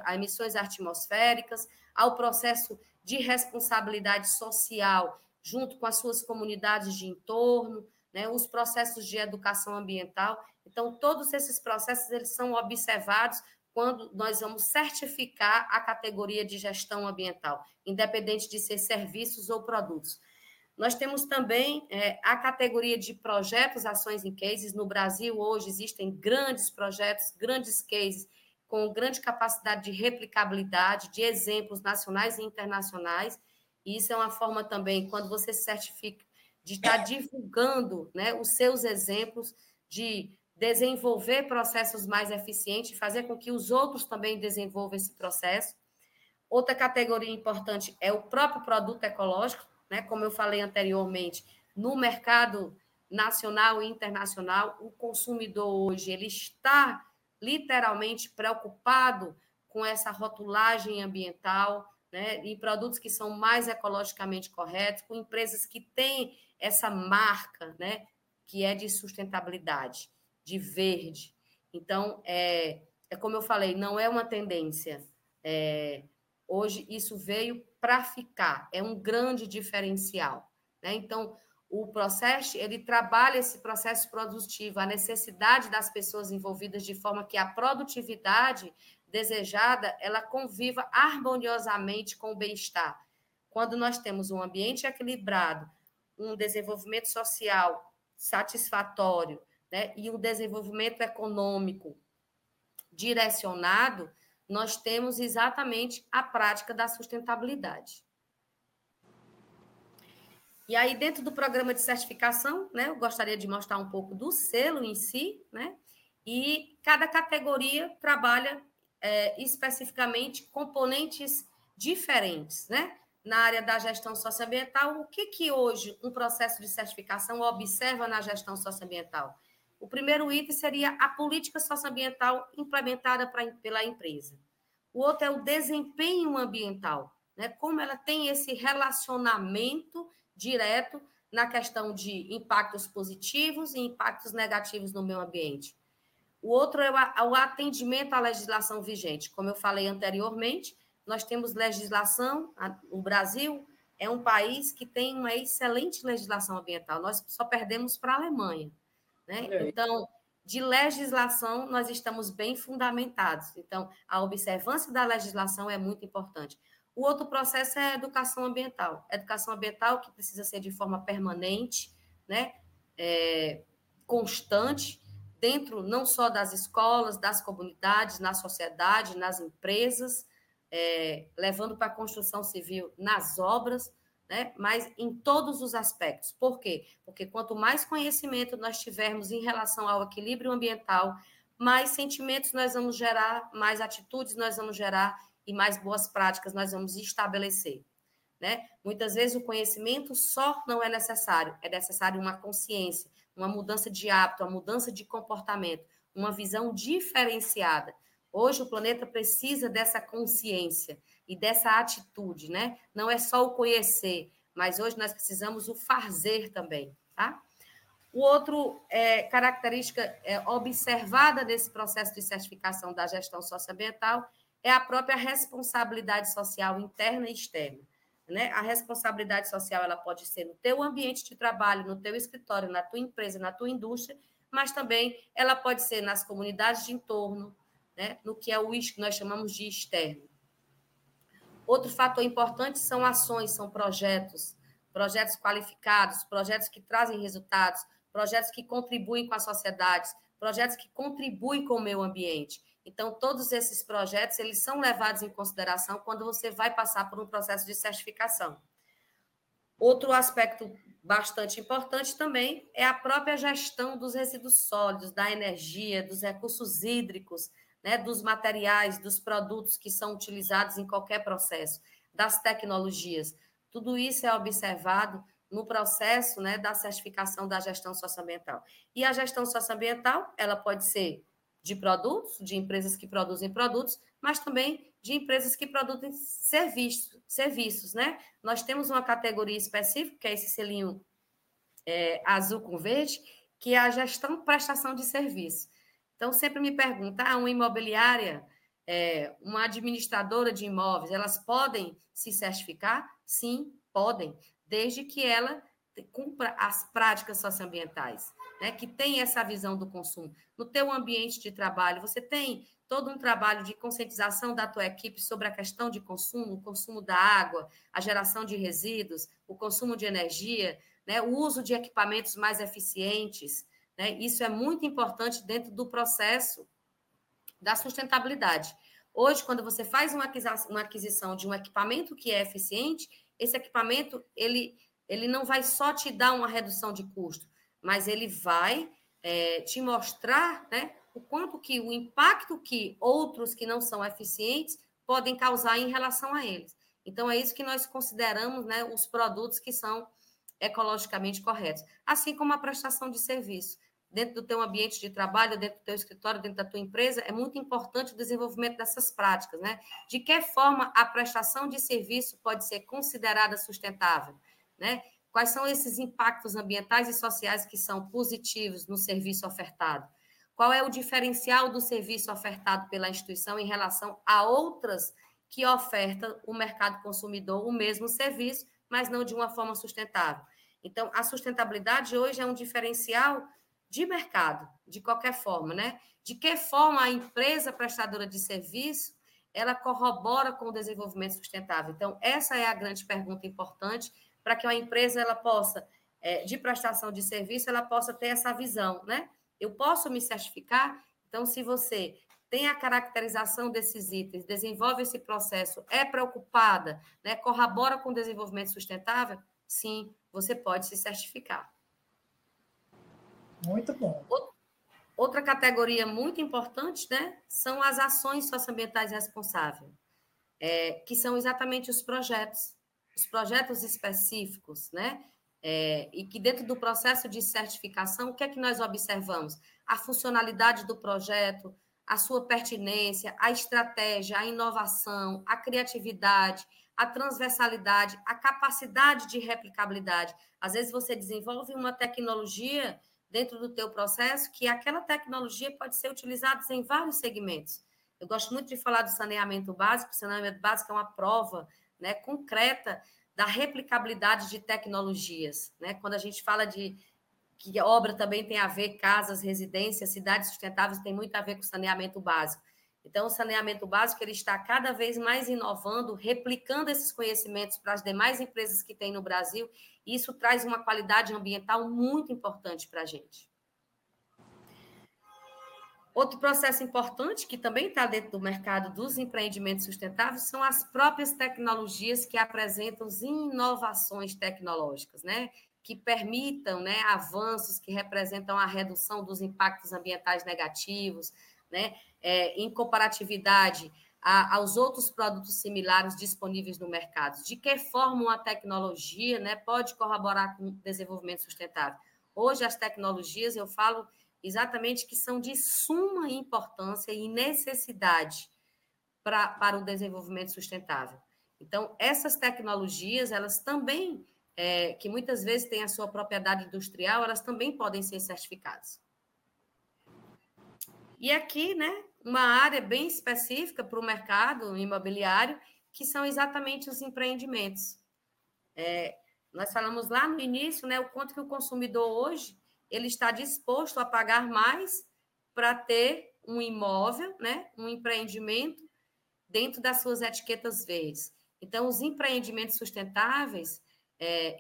atmosféricas, ao processo de responsabilidade social junto com as suas comunidades de entorno, né, os processos de educação ambiental. Então, todos esses processos eles são observados quando nós vamos certificar a categoria de gestão ambiental, independente de ser serviços ou produtos. Nós temos também a categoria de projetos, ações em cases. No Brasil, hoje, existem grandes projetos, grandes cases, com grande capacidade de replicabilidade, de exemplos nacionais e internacionais. E isso é uma forma também, quando você se certifica, de estar divulgando, né, os seus exemplos de desenvolver processos mais eficientes, fazer com que os outros também desenvolvam esse processo. Outra categoria importante é o próprio produto ecológico, né? Como eu falei anteriormente, no mercado nacional e internacional, o consumidor hoje ele está literalmente preocupado com essa rotulagem ambiental, né? Em produtos que são mais ecologicamente corretos, com empresas que têm essa marca, né? Que é de sustentabilidade, de verde. Então, é como eu falei, não é uma tendência, Hoje, isso veio para ficar. É um grande diferencial, né? Então, o processo, ele trabalha esse processo produtivo, a necessidade das pessoas envolvidas de forma que a produtividade desejada, ela conviva harmoniosamente com o bem-estar. Quando nós temos um ambiente equilibrado, um desenvolvimento social satisfatório, né, e um desenvolvimento econômico direcionado, nós temos exatamente a prática da sustentabilidade. E aí, dentro do programa de certificação, né, eu gostaria de mostrar um pouco do selo em si, né, e cada categoria trabalha especificamente componentes diferentes, né? Na área da gestão socioambiental, o que que hoje um processo de certificação observa na gestão socioambiental? O primeiro item seria a política socioambiental implementada pela empresa. O outro é o desempenho ambiental, né? Como ela tem esse relacionamento direto na questão de impactos positivos e impactos negativos no meio ambiente. O outro é o atendimento à legislação vigente. Como eu falei anteriormente, nós temos legislação, o Brasil é um país que tem uma excelente legislação ambiental, nós só perdemos para a Alemanha, né? Então, de legislação, nós estamos bem fundamentados. Então, a observância da legislação é muito importante. O outro processo é a educação ambiental. Educação ambiental que precisa ser de forma permanente, né? Constante, dentro não só das escolas, das comunidades, na sociedade, nas empresas, levando para a construção civil nas obras, né? Mas em todos os aspectos. Por quê? Porque quanto mais conhecimento nós tivermos em relação ao equilíbrio ambiental, mais sentimentos nós vamos gerar, mais atitudes nós vamos gerar e mais boas práticas nós vamos estabelecer, né? Muitas vezes o conhecimento só não é necessário, é necessário uma consciência, uma mudança de hábito, uma mudança de comportamento, uma visão diferenciada. Hoje o planeta precisa dessa consciência e dessa atitude, né? Não é só o conhecer, mas hoje nós precisamos o fazer também, tá? O outro característica observada nesse processo de certificação da gestão socioambiental é a própria responsabilidade social interna e externa, né? A responsabilidade social, ela pode ser no teu ambiente de trabalho, no teu escritório, na tua empresa, na tua indústria, mas também ela pode ser nas comunidades de entorno, né, no que é o que nós chamamos de externo. Outro fator importante são ações, são projetos, projetos qualificados, projetos que trazem resultados, projetos que contribuem com a sociedade, projetos que contribuem com o meio ambiente. Então, todos esses projetos, eles são levados em consideração quando você vai passar por um processo de certificação. Outro aspecto bastante importante também é a própria gestão dos resíduos sólidos, da energia, dos recursos hídricos, né, dos materiais, dos produtos que são utilizados em qualquer processo, das tecnologias. Tudo isso é observado no processo, né, da certificação da gestão socioambiental. E a gestão socioambiental, ela pode ser de produtos, de empresas que produzem produtos, mas também de empresas que produzem serviços, né? Nós temos uma categoria específica, que é esse selinho azul com verde, que é a gestão prestação de serviço. Então, sempre me perguntam, uma imobiliária, uma administradora de imóveis, elas podem se certificar? Sim, podem, desde que ela cumpra as práticas socioambientais, né, que tem essa visão do consumo. No teu ambiente de trabalho, você tem todo um trabalho de conscientização da tua equipe sobre a questão de consumo, o consumo da água, a geração de resíduos, o consumo de energia, né, o uso de equipamentos mais eficientes, né? Isso é muito importante dentro do processo da sustentabilidade. Hoje, quando você faz uma aquisição de um equipamento que é eficiente, esse equipamento ele não vai só te dar uma redução de custo, mas ele vai te mostrar, né, o quanto que o impacto que outros que não são eficientes podem causar em relação a eles. Então, é isso que nós consideramos, né, os produtos que são ecologicamente corretos, assim como a prestação de serviço. Dentro do teu ambiente de trabalho, dentro do teu escritório, dentro da tua empresa, é muito importante o desenvolvimento dessas práticas, né? De que forma a prestação de serviço pode ser considerada sustentável, né? Quais são esses impactos ambientais e sociais que são positivos no serviço ofertado? Qual é o diferencial do serviço ofertado pela instituição em relação a outras que oferta o mercado consumidor o mesmo serviço, mas não de uma forma sustentável. Então, a sustentabilidade hoje é um diferencial de mercado, de qualquer forma, né? De que forma a empresa prestadora de serviço ela corrobora com o desenvolvimento sustentável? Então, essa é a grande pergunta importante para que uma empresa ela possa, de prestação de serviço, ela possa ter essa visão, né? Eu posso me certificar? Então, se você tem a caracterização desses itens, desenvolve esse processo, é preocupada, né? Corrobora com o desenvolvimento sustentável? Sim, você pode se certificar. Muito bom. Outra categoria muito importante, né, são as ações socioambientais responsáveis, que são exatamente os projetos específicos, né, e que dentro do processo de certificação, o que é que nós observamos? A funcionalidade do projeto, a sua pertinência, a estratégia, a inovação, a criatividade, a transversalidade, a capacidade de replicabilidade. Às vezes você desenvolve uma tecnologia dentro do teu processo, que aquela tecnologia pode ser utilizada em vários segmentos. Eu gosto muito de falar do saneamento básico. O saneamento básico é uma prova, né, concreta da replicabilidade de tecnologias, né? Quando a gente fala de que obra também tem a ver, casas, residências, cidades sustentáveis, tem muito a ver com saneamento básico. Então, o saneamento básico ele está cada vez mais inovando, replicando esses conhecimentos para as demais empresas que tem no Brasil, e isso traz uma qualidade ambiental muito importante para a gente. Outro processo importante, que também está dentro do mercado dos empreendimentos sustentáveis, são as próprias tecnologias que apresentam inovações tecnológicas, né? Que permitam, né, avanços que representam a redução dos impactos ambientais negativos, né, em comparatividade aos outros produtos similares disponíveis no mercado. De que forma uma tecnologia, né, pode corroborar com o desenvolvimento sustentável? Hoje, as tecnologias, eu falo exatamente que são de suma importância e necessidade para o desenvolvimento sustentável. Então, essas tecnologias, elas também, que muitas vezes têm a sua propriedade industrial, elas também podem ser certificadas. E aqui, né, uma área bem específica para o mercado imobiliário, que são exatamente os empreendimentos. Nós falamos lá no início, né, o quanto que o consumidor hoje ele está disposto a pagar mais para ter um imóvel, né, um empreendimento dentro das suas etiquetas verdes. Então, os empreendimentos sustentáveis,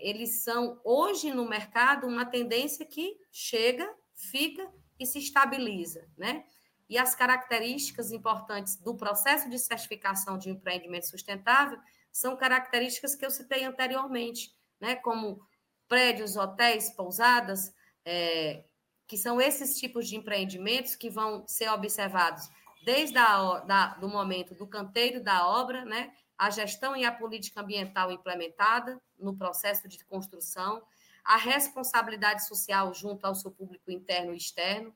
eles são hoje no mercado uma tendência que chega, fica e se estabiliza, né? E as características importantes do processo de certificação de empreendimento sustentável são características que eu citei anteriormente, né? Como prédios, hotéis, pousadas, que são esses tipos de empreendimentos que vão ser observados desde do momento do canteiro da obra, né? A gestão e a política ambiental implementada no processo de construção, a responsabilidade social junto ao seu público interno e externo,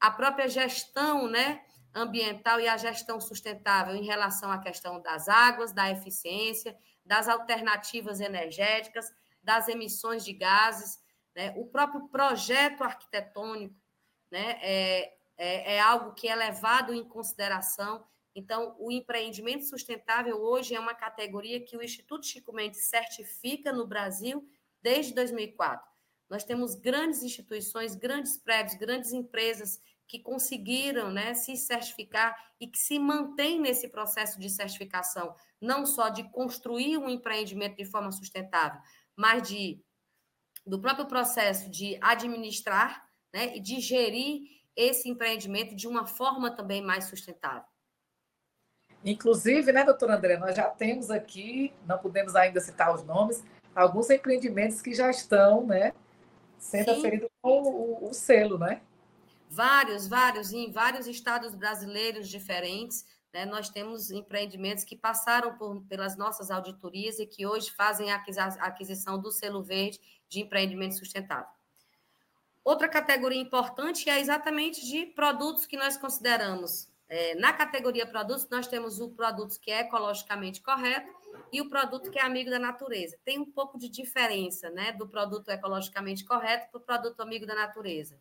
a própria gestão, né, ambiental e a gestão sustentável em relação à questão das águas, da eficiência, das alternativas energéticas, das emissões de gases, né, o próprio projeto arquitetônico, né, é algo que é levado em consideração. Então, o empreendimento sustentável hoje é uma categoria que o Instituto Chico Mendes certifica no Brasil desde 2004. Nós temos grandes instituições, grandes prédios, grandes empresas que conseguiram, né, se certificar e que se mantém nesse processo de certificação, não só de construir um empreendimento de forma sustentável, mas do próprio processo de administrar, né, e de gerir esse empreendimento de uma forma também mais sustentável. Inclusive, né, doutora Andréa, nós já temos aqui, não podemos ainda citar os nomes, alguns empreendimentos que já estão, né, sendo aferidos com o selo, né? Vários, em vários estados brasileiros diferentes, né, nós temos empreendimentos que passaram pelas nossas auditorias e que hoje fazem a aquisição do selo verde de empreendimento sustentável. Outra categoria importante é exatamente de produtos que nós consideramos. Na categoria produtos, nós temos o produto que é ecologicamente correto e o produto que é amigo da natureza. Tem um pouco de diferença, né, do produto ecologicamente correto para o produto amigo da natureza.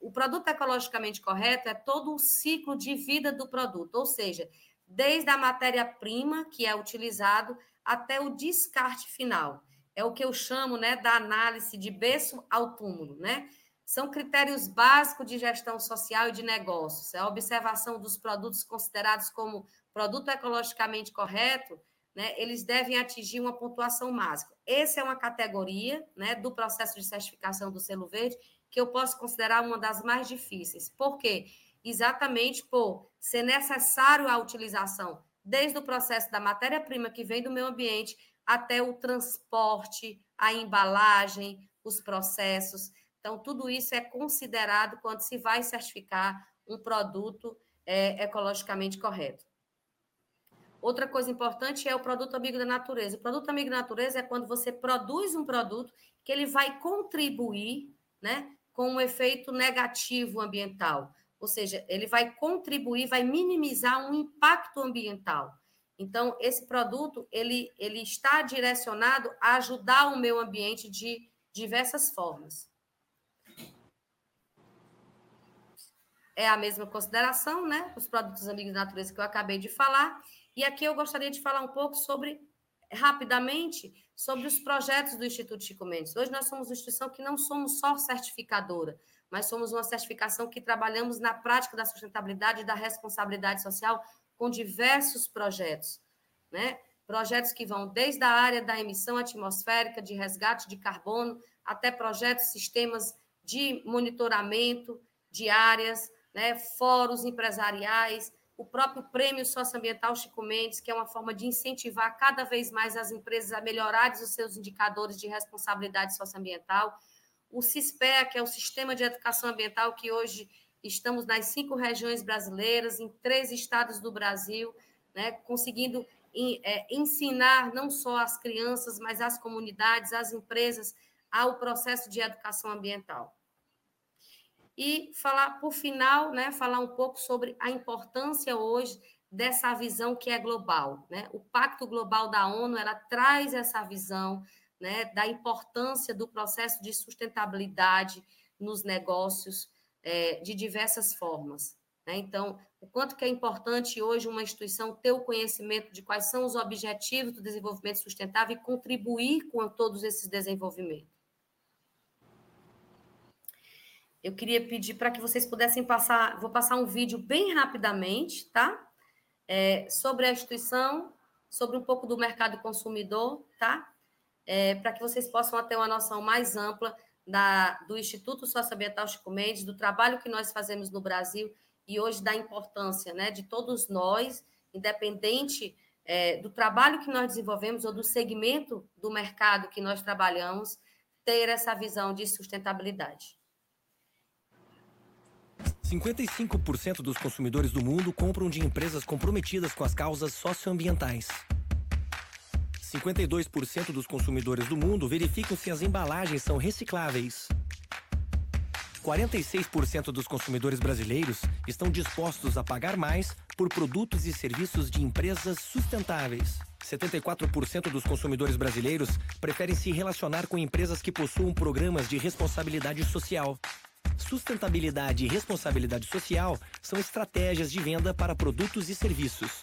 O produto ecologicamente correto é todo o ciclo de vida do produto, ou seja, desde a matéria-prima que é utilizado até o descarte final. É o que eu chamo, né, da análise de berço ao túmulo, né? São critérios básicos de gestão social e de negócios. É a observação dos produtos considerados como produto ecologicamente correto, né? Eles devem atingir uma pontuação máxima. Essa é uma categoria, né, do processo de certificação do Selo Verde que eu posso considerar uma das mais difíceis. Por quê? Exatamente por ser necessário a utilização desde o processo da matéria-prima que vem do meio ambiente até o transporte, a embalagem, os processos. Então, tudo isso é considerado quando se vai certificar um produto ecologicamente correto. Outra coisa importante é o produto amigo da natureza. O produto amigo da natureza é quando você produz um produto que ele vai contribuir, né, com um efeito negativo ambiental. Ou seja, ele vai contribuir, vai minimizar um impacto ambiental. Então, esse produto ele está direcionado a ajudar o meio ambiente de diversas formas. É a mesma consideração, né? Os produtos amigos da natureza que eu acabei de falar. E aqui eu gostaria de falar um pouco rapidamente sobre os projetos do Instituto Chico Mendes. Hoje nós somos uma instituição que não somos só certificadora, mas somos uma certificação que trabalhamos na prática da sustentabilidade e da responsabilidade social com diversos projetos, né? Projetos que vão desde a área da emissão atmosférica, de resgate de carbono, até projetos, sistemas de monitoramento de áreas, né? Fóruns empresariais, o próprio Prêmio Socioambiental Chico Mendes, que é uma forma de incentivar cada vez mais as empresas a melhorarem os seus indicadores de responsabilidade socioambiental, o SISPEA, que é o Sistema de Educação Ambiental, que hoje estamos nas 5 regiões brasileiras, em 3 estados do Brasil, né, conseguindo ensinar não só as crianças, mas as comunidades, as empresas, ao processo de educação ambiental. E falar, por final, né, falar um pouco sobre a importância hoje dessa visão que é global, né? O Pacto Global da ONU, ela traz essa visão, né, da importância do processo de sustentabilidade nos negócios de diversas formas, né? Então, o quanto que é importante hoje uma instituição ter o conhecimento de quais são os objetivos do desenvolvimento sustentável e contribuir com todos esses desenvolvimentos. Eu queria pedir para que vocês pudessem passar... Vou passar um vídeo bem rapidamente, tá? Sobre a instituição, sobre um pouco do mercado consumidor, tá? Para que vocês possam ter uma noção mais ampla do Instituto Socioambiental Chico Mendes, do trabalho que nós fazemos no Brasil e hoje da importância, né, de todos nós, independente do trabalho que nós desenvolvemos ou do segmento do mercado que nós trabalhamos, ter essa visão de sustentabilidade. 55% dos consumidores do mundo compram de empresas comprometidas com as causas socioambientais. 52% dos consumidores do mundo verificam se as embalagens são recicláveis. 46% dos consumidores brasileiros estão dispostos a pagar mais por produtos e serviços de empresas sustentáveis. 74% dos consumidores brasileiros preferem se relacionar com empresas que possuam programas de responsabilidade social. Sustentabilidade e responsabilidade social são estratégias de venda para produtos e serviços.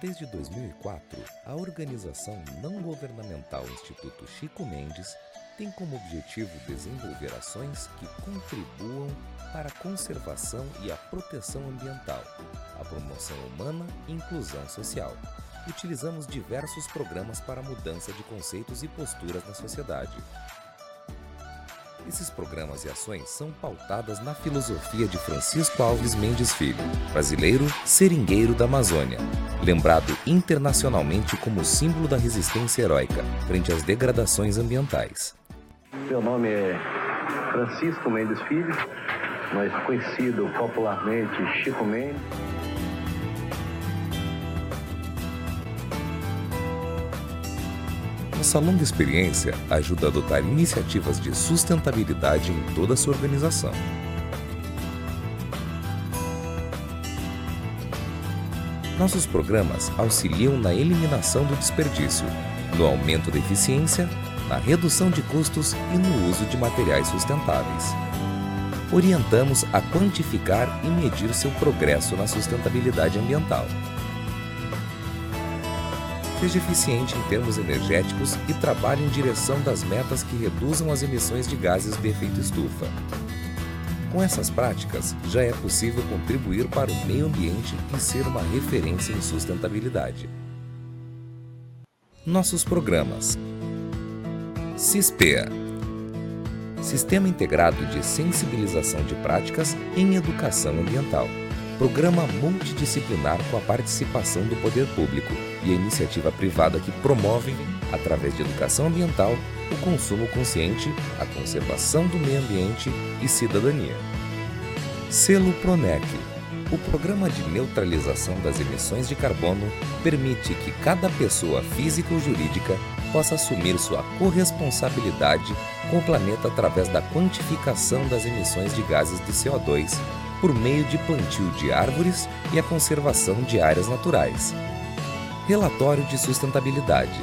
Desde 2004, a organização não governamental Instituto Chico Mendes tem como objetivo desenvolver ações que contribuam para a conservação e a proteção ambiental, a promoção humana e inclusão social. Utilizamos diversos programas para a mudança de conceitos e posturas na sociedade. Esses programas e ações são pautadas na filosofia de Francisco Alves Mendes Filho, brasileiro seringueiro da Amazônia, lembrado internacionalmente como símbolo da resistência heróica frente às degradações ambientais. Meu nome é Francisco Mendes Filho, mas conhecido popularmente Chico Mendes. Nossa longa experiência ajuda a adotar iniciativas de sustentabilidade em toda a sua organização. Nossos programas auxiliam na eliminação do desperdício, no aumento da eficiência, na redução de custos e no uso de materiais sustentáveis. Orientamos a quantificar e medir seu progresso na sustentabilidade ambiental. Seja eficiente em termos energéticos e trabalhe em direção das metas que reduzam as emissões de gases de efeito estufa. Com essas práticas, já é possível contribuir para o meio ambiente e ser uma referência em sustentabilidade. Nossos programas: SISPEA, Sistema Integrado de Sensibilização de Práticas em Educação Ambiental. Programa multidisciplinar com a participação do poder público e a iniciativa privada que promovem, através de educação ambiental, o consumo consciente, a conservação do meio ambiente e cidadania. Selo PRONEC. O programa de neutralização das emissões de carbono permite que cada pessoa física ou jurídica possa assumir sua corresponsabilidade com o planeta através da quantificação das emissões de gases de CO2 por meio de plantio de árvores e a conservação de áreas naturais. Relatório de sustentabilidade.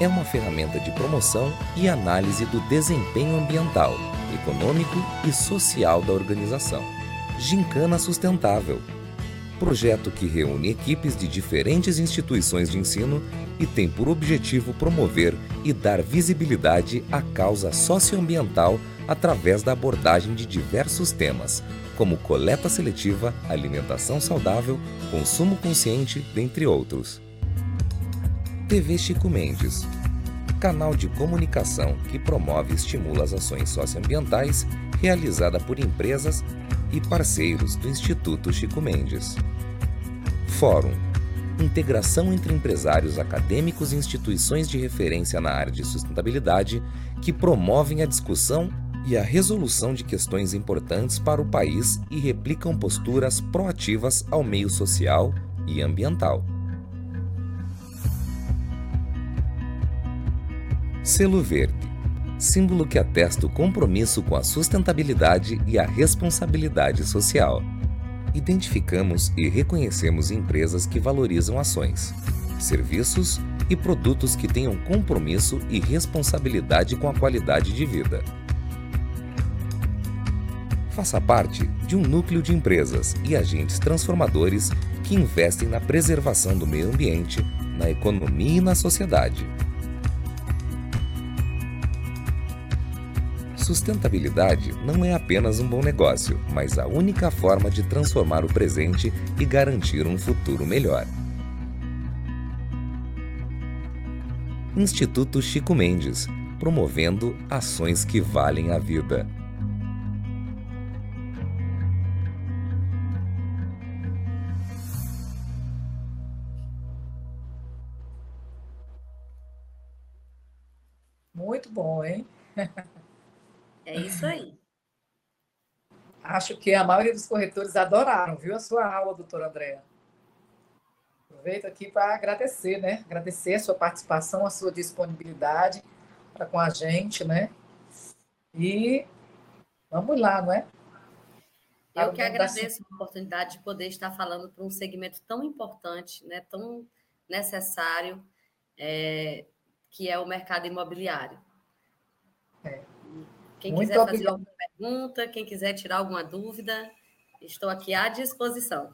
É uma ferramenta de promoção e análise do desempenho ambiental, econômico e social da organização. Gincana Sustentável. Projeto que reúne equipes de diferentes instituições de ensino e tem por objetivo promover e dar visibilidade à causa socioambiental através da abordagem de diversos temas, como coleta seletiva, alimentação saudável, consumo consciente, dentre outros. TV Chico Mendes, canal de comunicação que promove e estimula as ações socioambientais, realizada por empresas e parceiros do Instituto Chico Mendes. Fórum, integração entre empresários acadêmicos e instituições de referência na área de sustentabilidade que promovem a discussão e a resolução de questões importantes para o país e replicam posturas proativas ao meio social e ambiental. Selo Verde, símbolo que atesta o compromisso com a sustentabilidade e a responsabilidade social. Identificamos e reconhecemos empresas que valorizam ações, serviços e produtos que tenham compromisso e responsabilidade com a qualidade de vida. Faça parte de um núcleo de empresas e agentes transformadores que investem na preservação do meio ambiente, na economia e na sociedade. Sustentabilidade não é apenas um bom negócio, mas a única forma de transformar o presente e garantir um futuro melhor. Instituto Chico Mendes, promovendo ações que valem a vida. Muito bom, hein? É isso aí. Acho que a maioria dos corretores adoraram, viu, a sua aula, doutora Andréa. Aproveito aqui para agradecer, né? Agradecer a sua participação, a sua disponibilidade para com a gente, né? E vamos lá, não é? Eu que agradeço a oportunidade de poder estar falando para um segmento tão importante, né? Tão necessário, que é o mercado imobiliário. É. Quem quiser fazer alguma pergunta, quem quiser tirar alguma dúvida, estou aqui à disposição.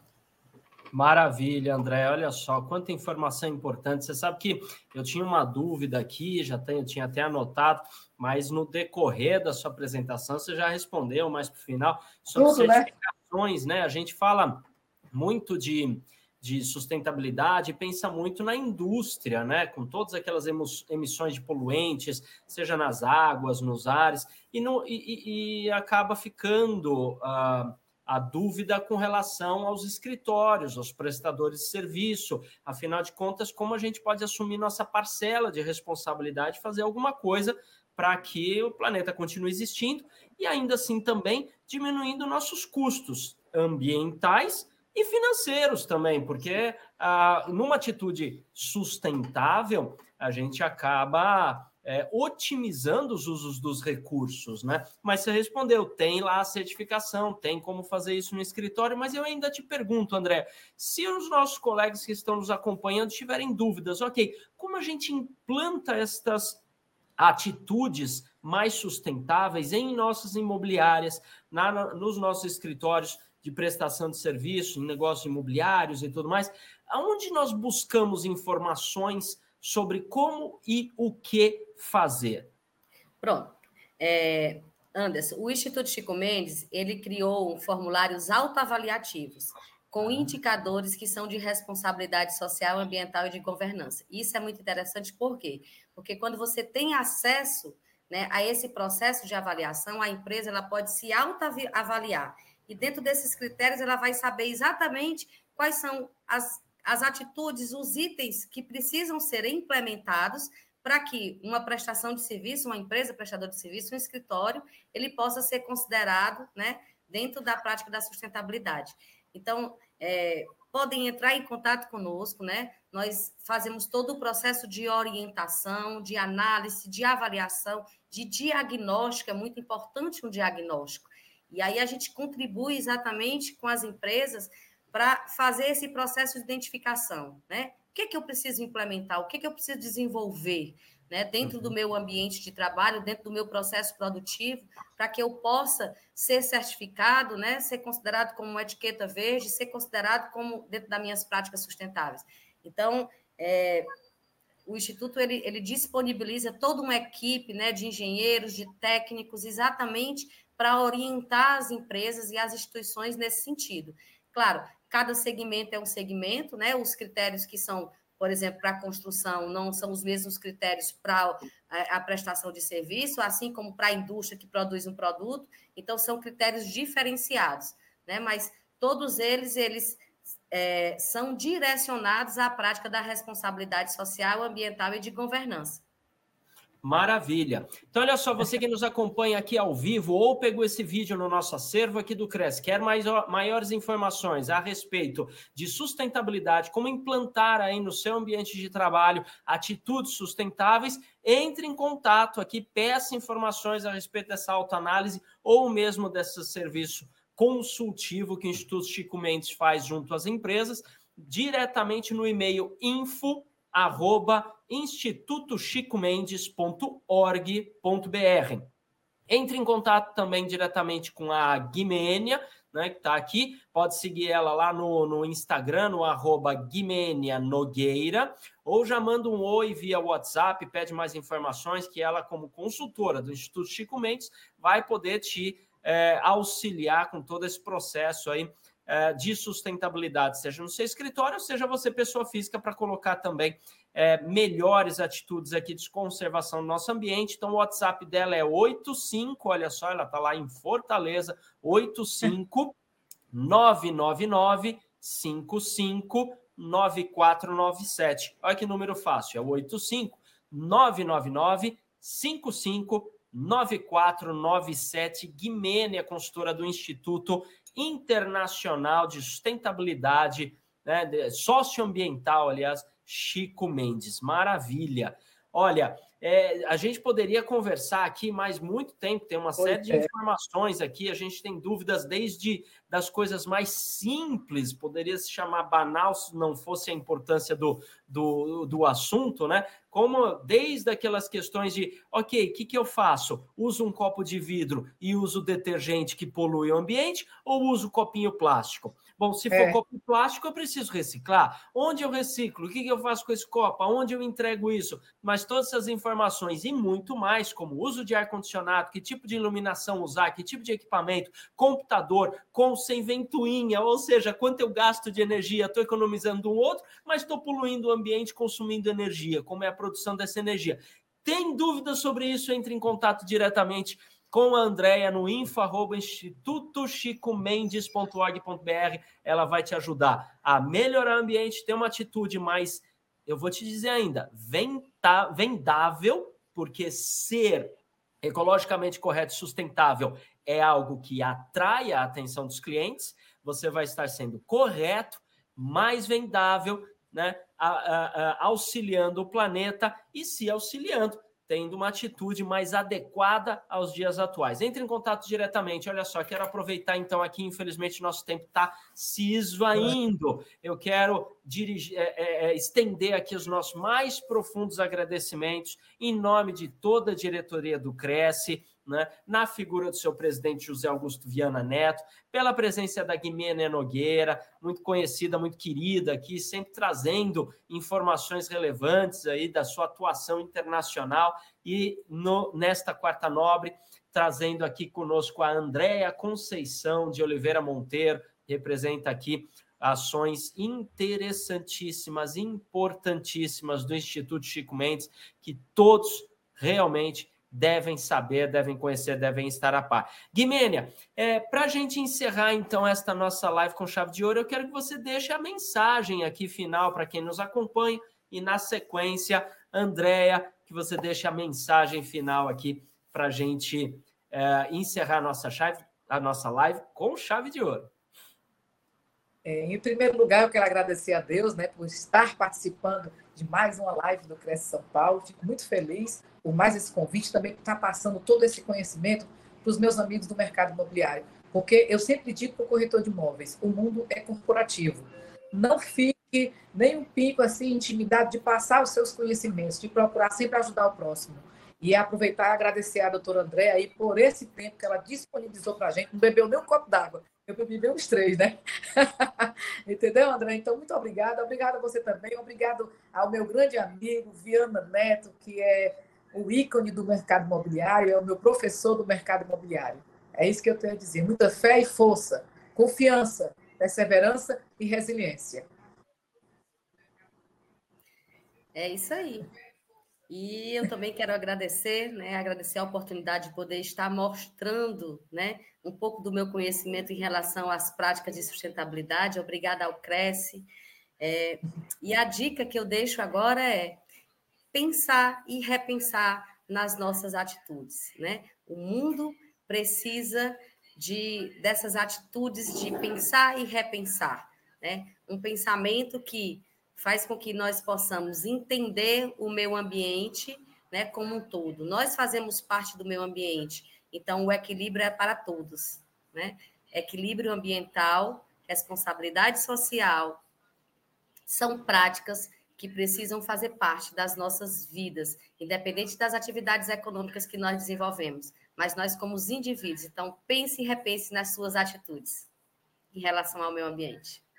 Maravilha, André. Olha só, quanta informação importante. Você sabe que eu tinha uma dúvida aqui, tinha até anotado, mas no decorrer da sua apresentação, você já respondeu mais para o final, sobre certificações, né? A gente fala muito de sustentabilidade, pensa muito na indústria, né? Com todas aquelas emissões de poluentes, seja nas águas, nos ares, e acaba ficando a dúvida com relação aos escritórios, aos prestadores de serviço. Afinal de contas, como a gente pode assumir nossa parcela de responsabilidade e fazer alguma coisa para que o planeta continue existindo e, ainda assim, também diminuindo nossos custos ambientais e financeiros também, porque numa atitude sustentável, a gente acaba otimizando os usos dos recursos, né? Mas você respondeu, tem lá a certificação, tem como fazer isso no escritório, mas eu ainda te pergunto, André, se os nossos colegas que estão nos acompanhando tiverem dúvidas, ok, como a gente implanta estas atitudes mais sustentáveis em nossas imobiliárias, nos nossos escritórios de prestação de serviço, em negócios imobiliários e tudo mais, aonde nós buscamos informações sobre como e o que fazer? Pronto. Anderson, o Instituto Chico Mendes, ele criou formulários autoavaliativos com indicadores que são de responsabilidade social, ambiental e de governança. Isso é muito interessante, por quê? Porque quando você tem acesso, né, a esse processo de avaliação, a empresa ela pode se autoavaliar. E dentro desses critérios ela vai saber exatamente quais são as atitudes, os itens que precisam ser implementados para que uma prestação de serviço, uma empresa prestadora de serviço, um escritório, ele possa ser considerado, né, dentro da prática da sustentabilidade. Então, podem entrar em contato conosco, né? Nós fazemos todo o processo de orientação, de análise, de avaliação, de diagnóstico, é muito importante um diagnóstico. E aí a gente contribui exatamente com as empresas para fazer esse processo de identificação, né? O que é que eu preciso implementar? O que é que eu preciso desenvolver, né, dentro do meu ambiente de trabalho, dentro do meu processo produtivo, para que eu possa ser certificado, né, ser considerado como uma etiqueta verde, ser considerado como dentro das minhas práticas sustentáveis. Então, o Instituto ele disponibiliza toda uma equipe, né, de engenheiros, de técnicos, exatamente para orientar as empresas e as instituições nesse sentido. Claro, cada segmento é um segmento, né? Os critérios que são, por exemplo, para a construção, não são os mesmos critérios para a prestação de serviço, assim como para a indústria que produz um produto. Então, são critérios diferenciados, né? Mas todos eles são direcionados à prática da responsabilidade social, ambiental e de governança. Maravilha. Então, olha só, você que nos acompanha aqui ao vivo ou pegou esse vídeo no nosso acervo aqui do CRECI, quer maiores informações a respeito de sustentabilidade, como implantar aí no seu ambiente de trabalho atitudes sustentáveis, entre em contato aqui, peça informações a respeito dessa autoanálise ou mesmo desse serviço consultivo que o Instituto Chico Mendes faz junto às empresas, diretamente no e-mail info@institutochicomendes.org.br. Entre em contato também diretamente com a Guimênia, né, que está aqui, pode seguir ela lá no Instagram, no @Guimênia Nogueira, ou já manda um oi via WhatsApp, pede mais informações, que ela, como consultora do Instituto Chico Mendes, vai poder te auxiliar com todo esse processo aí de sustentabilidade, seja no seu escritório, seja você pessoa física, para colocar também melhores atitudes aqui de conservação do nosso ambiente. Então, o WhatsApp dela é 85, olha só, ela está lá em Fortaleza, 85-999-55-9497. Olha que número fácil, é o 85-999-55-9497. Guimênia, consultora do Instituto Internacional de Sustentabilidade, né, Socioambiental, aliás, Chico Mendes. Maravilha. Olha, a gente poderia conversar aqui mais muito tempo, tem uma série de informações aqui, a gente tem dúvidas desde das coisas mais simples, poderia se chamar banal se não fosse a importância do assunto, né? Como desde aquelas questões de, ok, o que eu faço? Uso um copo de vidro e uso detergente que polui o ambiente ou uso copinho plástico? Bom, se for copo plástico, eu preciso reciclar. Onde eu reciclo? O que eu faço com esse copo? Aonde eu entrego isso? Mas todas essas informações e muito mais, como uso de ar-condicionado, que tipo de iluminação usar, que tipo de equipamento, computador, com sem ventoinha, ou seja, quanto eu gasto de energia, estou economizando um outro, mas estou poluindo o ambiente, consumindo energia, como é a produção dessa energia. Tem dúvidas sobre isso? Entre em contato diretamente com a Andréa no info@institutochicomendes.org.br. Ela vai te ajudar a melhorar o ambiente, ter uma atitude mais, eu vou te dizer ainda, vendável, porque ser ecologicamente correto e sustentável é algo que atrai a atenção dos clientes. Você vai estar sendo correto, mais vendável, né, auxiliando o planeta e se auxiliando tendo uma atitude mais adequada aos dias atuais. Entre em contato diretamente. Olha só, quero aproveitar então aqui, infelizmente nosso tempo está se esvaindo. Eu quero estender aqui os nossos mais profundos agradecimentos em nome de toda a diretoria do CRECI, né, na figura do seu presidente José Augusto Viana Neto, pela presença da Guimênia Nogueira, muito conhecida, muito querida aqui, sempre trazendo informações relevantes aí da sua atuação internacional, e nesta quarta nobre, trazendo aqui conosco a Andréa Conceição de Oliveira Monteiro, que representa aqui ações interessantíssimas, importantíssimas do Instituto Chico Mendes, que todos realmente devem saber, devem conhecer, devem estar a par. Guimênia, para a gente encerrar, então, esta nossa live com chave de ouro, eu quero que você deixe a mensagem aqui final para quem nos acompanha e, na sequência, Andréa, que você deixe a mensagem final aqui para a gente encerrar a nossa live com chave de ouro. Em primeiro lugar, eu quero agradecer a Deus, né, por estar participando de mais uma live do CRECI São Paulo. Fico muito feliz por mais esse convite, também por estar passando todo esse conhecimento para os meus amigos do mercado imobiliário. Porque eu sempre digo para o corretor de imóveis, o mundo é corporativo. Não fique nem um pico assim, intimidado de passar os seus conhecimentos, de procurar sempre ajudar o próximo. E aproveitar e agradecer a doutora Andréa aí por esse tempo que ela disponibilizou para a gente. Não bebeu nem um copo d'água. Eu bebi uns 3, né? Entendeu, André? Então, muito obrigada. Obrigada a você também. Obrigado ao meu grande amigo, Viana Neto, que é o ícone do mercado imobiliário, é o meu professor do mercado imobiliário. É isso que eu tenho a dizer. Muita fé e força, confiança, perseverança e resiliência. É isso aí. E eu também quero agradecer, né? Agradecer a oportunidade de poder estar mostrando, né, um pouco do meu conhecimento em relação às práticas de sustentabilidade. Obrigada ao CRECI. E a dica que eu deixo agora é pensar e repensar nas nossas atitudes, né? O mundo precisa dessas atitudes de pensar e repensar, né? Um pensamento que faz com que nós possamos entender o meio ambiente, né, como um todo. Nós fazemos parte do meio ambiente, então o equilíbrio é para todos, né? Equilíbrio ambiental, responsabilidade social, são práticas que precisam fazer parte das nossas vidas, independente das atividades econômicas que nós desenvolvemos, mas nós como os indivíduos. Então pense e repense nas suas atitudes em relação ao meio ambiente.